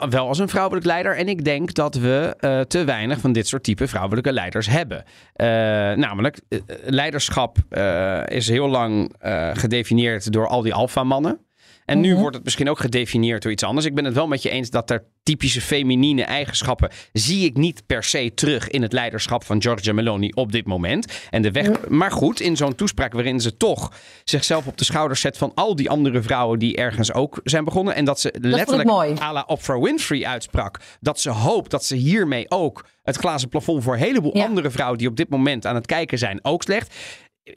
wel als een vrouwelijk leider. En ik denk dat we uh, te weinig van dit soort type vrouwelijke leiders hebben. Uh, namelijk, uh, leiderschap uh, is heel lang uh, gedefinieerd door al die alfamannen. En nu wordt het misschien ook gedefinieerd door iets anders. Ik ben het wel met je eens dat er typische feminine eigenschappen... zie ik niet per se terug in het leiderschap van Giorgia Meloni op dit moment. En de weg... Maar goed, in zo'n toespraak waarin ze toch zichzelf op de schouders zet... van al die andere vrouwen die ergens ook zijn begonnen. En dat ze letterlijk à la Oprah Winfrey uitsprak. Dat ze hoopt dat ze hiermee ook het glazen plafond... voor een heleboel ja. andere vrouwen die op dit moment aan het kijken zijn ook slecht...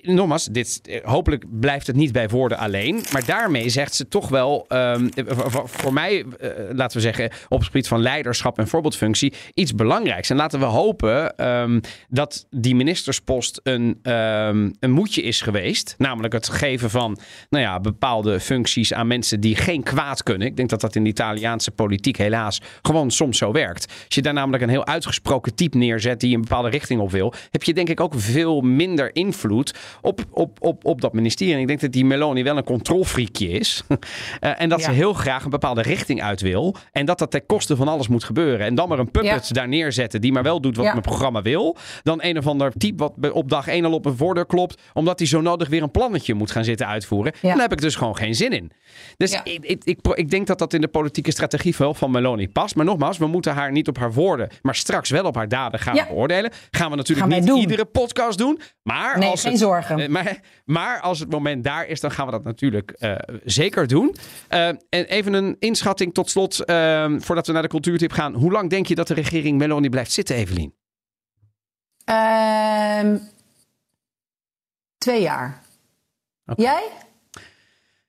Nogmaals, dit, hopelijk blijft het niet bij woorden alleen. Maar daarmee zegt ze toch wel, um, voor, voor mij, uh, laten we zeggen... op het gebied van leiderschap en voorbeeldfunctie, iets belangrijks. En laten we hopen um, dat die ministerspost een, um, een moedje is geweest. Namelijk het geven van nou ja, bepaalde functies aan mensen die geen kwaad kunnen. Ik denk dat dat in de Italiaanse politiek helaas gewoon soms zo werkt. Als je daar namelijk een heel uitgesproken type neerzet die een bepaalde richting op wil... heb je denk ik ook veel minder invloed... op, op, op, op dat ministerie. En ik denk dat die Meloni wel een controlfreakje is. uh, en dat ja. ze heel graag een bepaalde richting uit wil. En dat dat ten koste van alles moet gebeuren. En dan maar een puppet ja. daar neerzetten die maar wel doet wat ja. mijn programma wil. Dan een of ander type wat op dag één al op een voordeur klopt. Omdat hij zo nodig weer een plannetje moet gaan zitten uitvoeren. Ja. En daar heb ik dus gewoon geen zin in. Dus ja. ik, ik, ik, ik denk dat dat in de politieke strategie wel van Meloni past. Maar nogmaals, we moeten haar niet op haar woorden, maar straks wel op haar daden gaan ja. beoordelen. Gaan we natuurlijk gaan niet doen. iedere podcast doen. Maar nee, als geen het, zorgen. Maar, maar als het moment daar is, dan gaan we dat natuurlijk uh, zeker doen. Uh, en even een inschatting tot slot, uh, voordat we naar de cultuurtip gaan. Hoe lang denk je dat de regering Meloni blijft zitten, Evelien? Uh, twee jaar. Okay. Jij?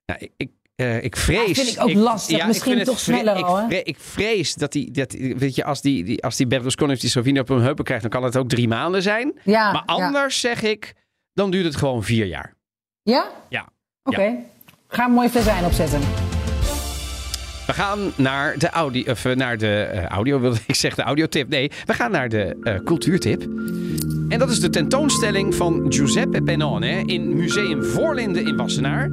Nou, ik... ik Uh, ik vrees. Ja, vind ik ook ik, lastig. Ja, Misschien toch sneller al. Ik, ik vrees dat die, dat, weet je, als die, die, als die Berlusconi of die Salvini op hun heupen krijgt, dan kan het ook drie maanden zijn. Ja, maar anders ja. zeg ik, dan duurt het gewoon vier jaar. Ja? Ja. Oké. Okay. Ja. Ga een mooi fles wijn opzetten. We gaan naar de audio, of naar de uh, audio wilde ik zeggen, de audiotip. Nee, we gaan naar de uh, cultuurtip. En dat is de tentoonstelling van Giuseppe Penone in Museum Voorlinden in Wassenaar.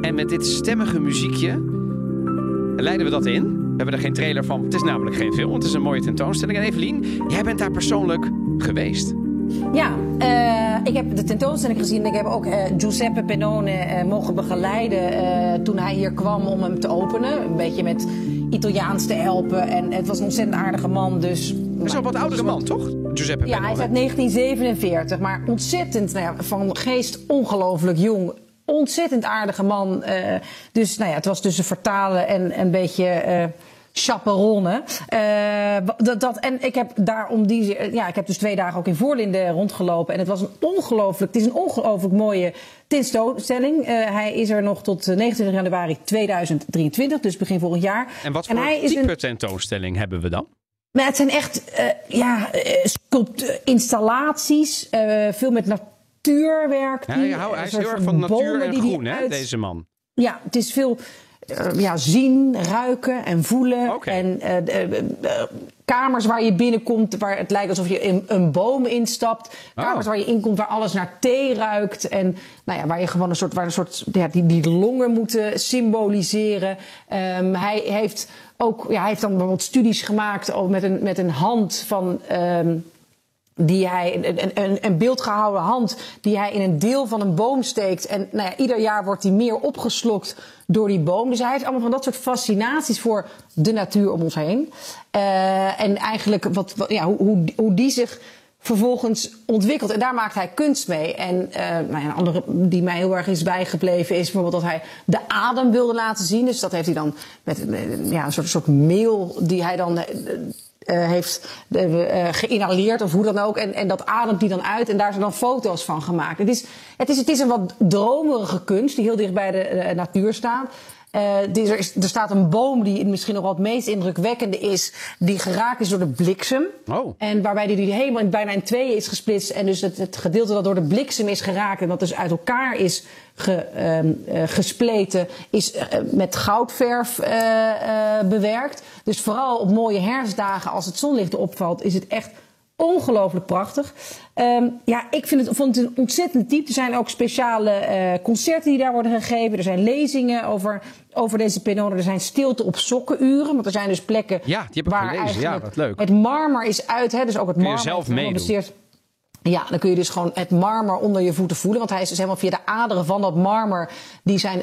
En met dit stemmige muziekje leiden we dat in. We hebben er geen trailer van. Het is namelijk geen film. Het is een mooie tentoonstelling. En Evelien, jij bent daar persoonlijk geweest. Ja, uh, ik heb de tentoonstelling gezien. En ik heb ook uh, Giuseppe Penone uh, mogen begeleiden uh, toen hij hier kwam om hem te openen. Een beetje met Italiaans te helpen. En het was een ontzettend aardige man. Dus, hij is al wat oudere man, toch? Giuseppe Penone. Ja, hij is uit negentien zevenenveertig. Maar ontzettend nou ja, van geest ongelooflijk jong. Ontzettend aardige man. Uh, dus nou ja, het was tussen vertalen en een beetje uh, chaperonnen. Uh, dat, dat, en ik heb daarom die, ja, ik heb dus twee dagen ook in Voorlinden rondgelopen. En het was een ongelooflijk, het is een ongelooflijk mooie tentoonstelling. Uh, hij is er nog tot negenentwintig januari tweeduizend drieëntwintig, dus begin volgend jaar. En wat voor en hij type is een... tentoonstelling hebben we dan? Nou, het zijn echt uh, ja, sculpt- installaties, uh, veel met natuur. Werkt ja, ja, hij is heel erg van natuur en groen, hè, uit... deze man. Ja, het is veel uh, ja, zien, ruiken en voelen. Okay. En uh, de, uh, kamers waar je binnenkomt, waar het lijkt alsof je in een boom instapt. Kamers oh. waar je inkomt, waar alles naar thee ruikt. En nou ja, waar je gewoon een soort, waar een soort ja, die, die longen moeten symboliseren. Um, hij heeft ook, ja, hij heeft dan bijvoorbeeld studies gemaakt over met een, met een hand van. Um, Die hij, een, een, een beeldgehouden hand die hij in een deel van een boom steekt. En nou ja, ieder jaar wordt hij meer opgeslokt door die boom. Dus hij heeft allemaal van dat soort fascinaties voor de natuur om ons heen. Uh, en eigenlijk wat, wat, ja, hoe, hoe, hoe die zich vervolgens ontwikkelt. En daar maakt hij kunst mee. En uh, een andere die mij heel erg is bijgebleven is bijvoorbeeld dat hij de adem wilde laten zien. Dus dat heeft hij dan met, met ja, een soort, soort meel die hij dan... Uh, Uh, heeft uh, geïnhaleerd of hoe dan ook. En, en dat ademt die dan uit. En daar zijn dan foto's van gemaakt. Het is, het is, het is een wat dromerige kunst die heel dicht bij de uh, natuur staat. Uh, die, er, is, er staat een boom die misschien nog wel het meest indrukwekkende is. Die geraakt is door de bliksem. Oh. En waarbij die, die helemaal in, bijna in tweeën is gesplitst. En dus het, het gedeelte dat door de bliksem is geraakt. En dat dus uit elkaar is ge, um, uh, gespleten. Is uh, met goudverf uh, uh, bewerkt. Dus vooral op mooie herfstdagen als het zonlicht opvalt. Is het echt ongelooflijk prachtig. Um, ja, ik vind het, vond het een ontzettend diep. Er zijn ook speciale uh, concerten die daar worden gegeven. Er zijn lezingen over, over deze Penone. Er zijn stilte op sokkenuren. Want er zijn dus plekken ja, die heb ik waar gelezen. Ja, wat leuk. Het marmer is uit. Hè, dus ook het kun je marmer zelf meedoen. Ja, dan kun je dus gewoon het marmer onder je voeten voelen. Want hij is dus helemaal via de aderen van dat marmer. Die zijn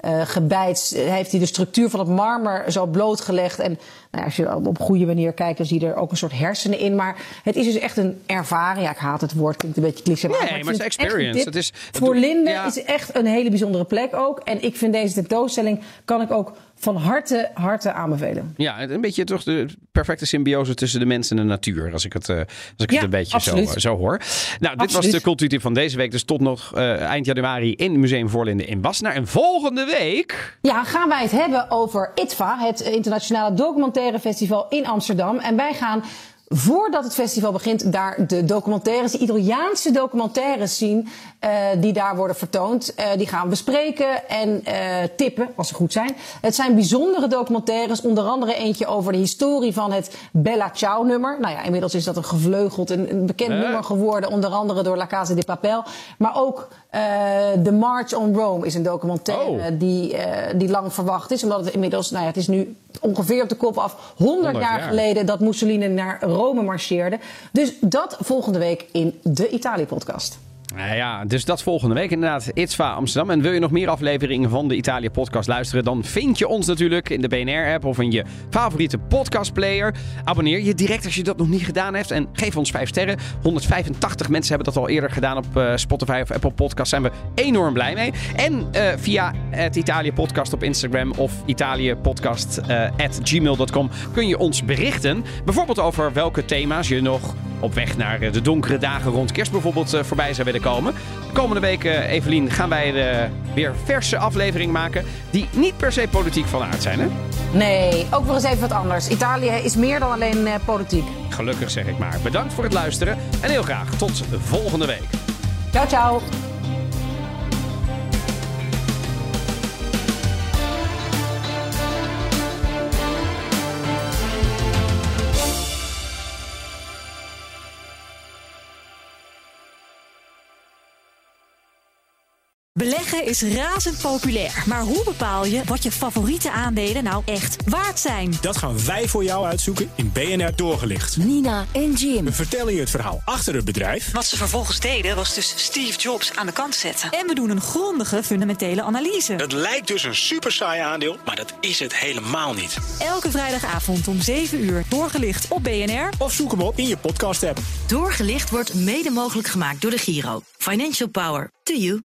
uitgebijtst. Uh, uh, heeft hij de structuur van het marmer zo blootgelegd. En nou ja, als je op goede manier kijkt, dan zie je er ook een soort hersenen in. Maar het is dus echt een ervaring. Ja, ik haat het woord. Klinkt een beetje cliché. Nee, maar, maar het is experience. Het is, het Voorlinden ja. is echt een hele bijzondere plek ook. En ik vind deze tentoonstelling, kan ik ook van harte, harte aanbevelen. Ja, een beetje toch de perfecte symbiose tussen de mens en de natuur. Als ik het, als ik ja, het een beetje zo, zo hoor. Nou, absoluut. Dit was de cultuurtip van deze week. Dus tot nog uh, eind januari in Museum Voorlinden in Wassenaar. En volgende week... Ja, gaan wij het hebben over I T V A. Het Internationale Documentaire Festival in Amsterdam. En wij gaan voordat het festival begint, daar de documentaires, de Italiaanse documentaires zien uh, die daar worden vertoond. Uh, die gaan we bespreken en uh, tippen, als ze goed zijn. Het zijn bijzondere documentaires, onder andere eentje over de historie van het Bella Ciao nummer. Nou ja, inmiddels is dat een gevleugeld, een, een bekend nee. nummer geworden, onder andere door La Casa de Papel. Maar ook uh, The March on Rome is een documentaire oh. die, uh, die lang verwacht is, omdat het inmiddels, nou ja, het is nu ongeveer op de kop af, honderd jaar geleden dat Mussolini naar Rome marcheerde. Dus dat volgende week in de Italië-podcast. Nou ja, dus dat volgende week inderdaad. I T V A Amsterdam. En wil je nog meer afleveringen van de Italië-podcast luisteren, dan vind je ons natuurlijk in de B N R-app of in je favoriete podcastplayer. Abonneer je direct als je dat nog niet gedaan hebt. En geef ons vijf sterren. honderdvijfentachtig mensen hebben dat al eerder gedaan op uh, Spotify of Apple Podcasts. Daar zijn we enorm blij mee. En uh, via het Italië-podcast op Instagram of italiëpodcast at gmail dot com kun je ons berichten. Bijvoorbeeld over welke thema's je nog op weg naar de donkere dagen rond kerst bijvoorbeeld uh, voorbij zijn willen komen. De komende week, uh, Evelien, gaan wij de, weer verse aflevering maken die niet per se politiek van aard zijn, hè? Nee, ook nog eens even wat anders. Italië is meer dan alleen uh, politiek. Gelukkig, zeg ik maar. Bedankt voor het luisteren en heel graag tot volgende week. Ciao, ciao. Beleggen is razend populair. Maar hoe bepaal je wat je favoriete aandelen nou echt waard zijn? Dat gaan wij voor jou uitzoeken in B N R Doorgelicht. Nina en Jim. We vertellen je het verhaal achter het bedrijf. Wat ze vervolgens deden was dus Steve Jobs aan de kant zetten. En we doen een grondige fundamentele analyse. Het lijkt dus een super saai aandeel, maar dat is het helemaal niet. Elke vrijdagavond om zeven uur Doorgelicht op B N R. Of zoek hem op in je podcast app. Doorgelicht wordt mede mogelijk gemaakt door de Giro. Financial Power to you.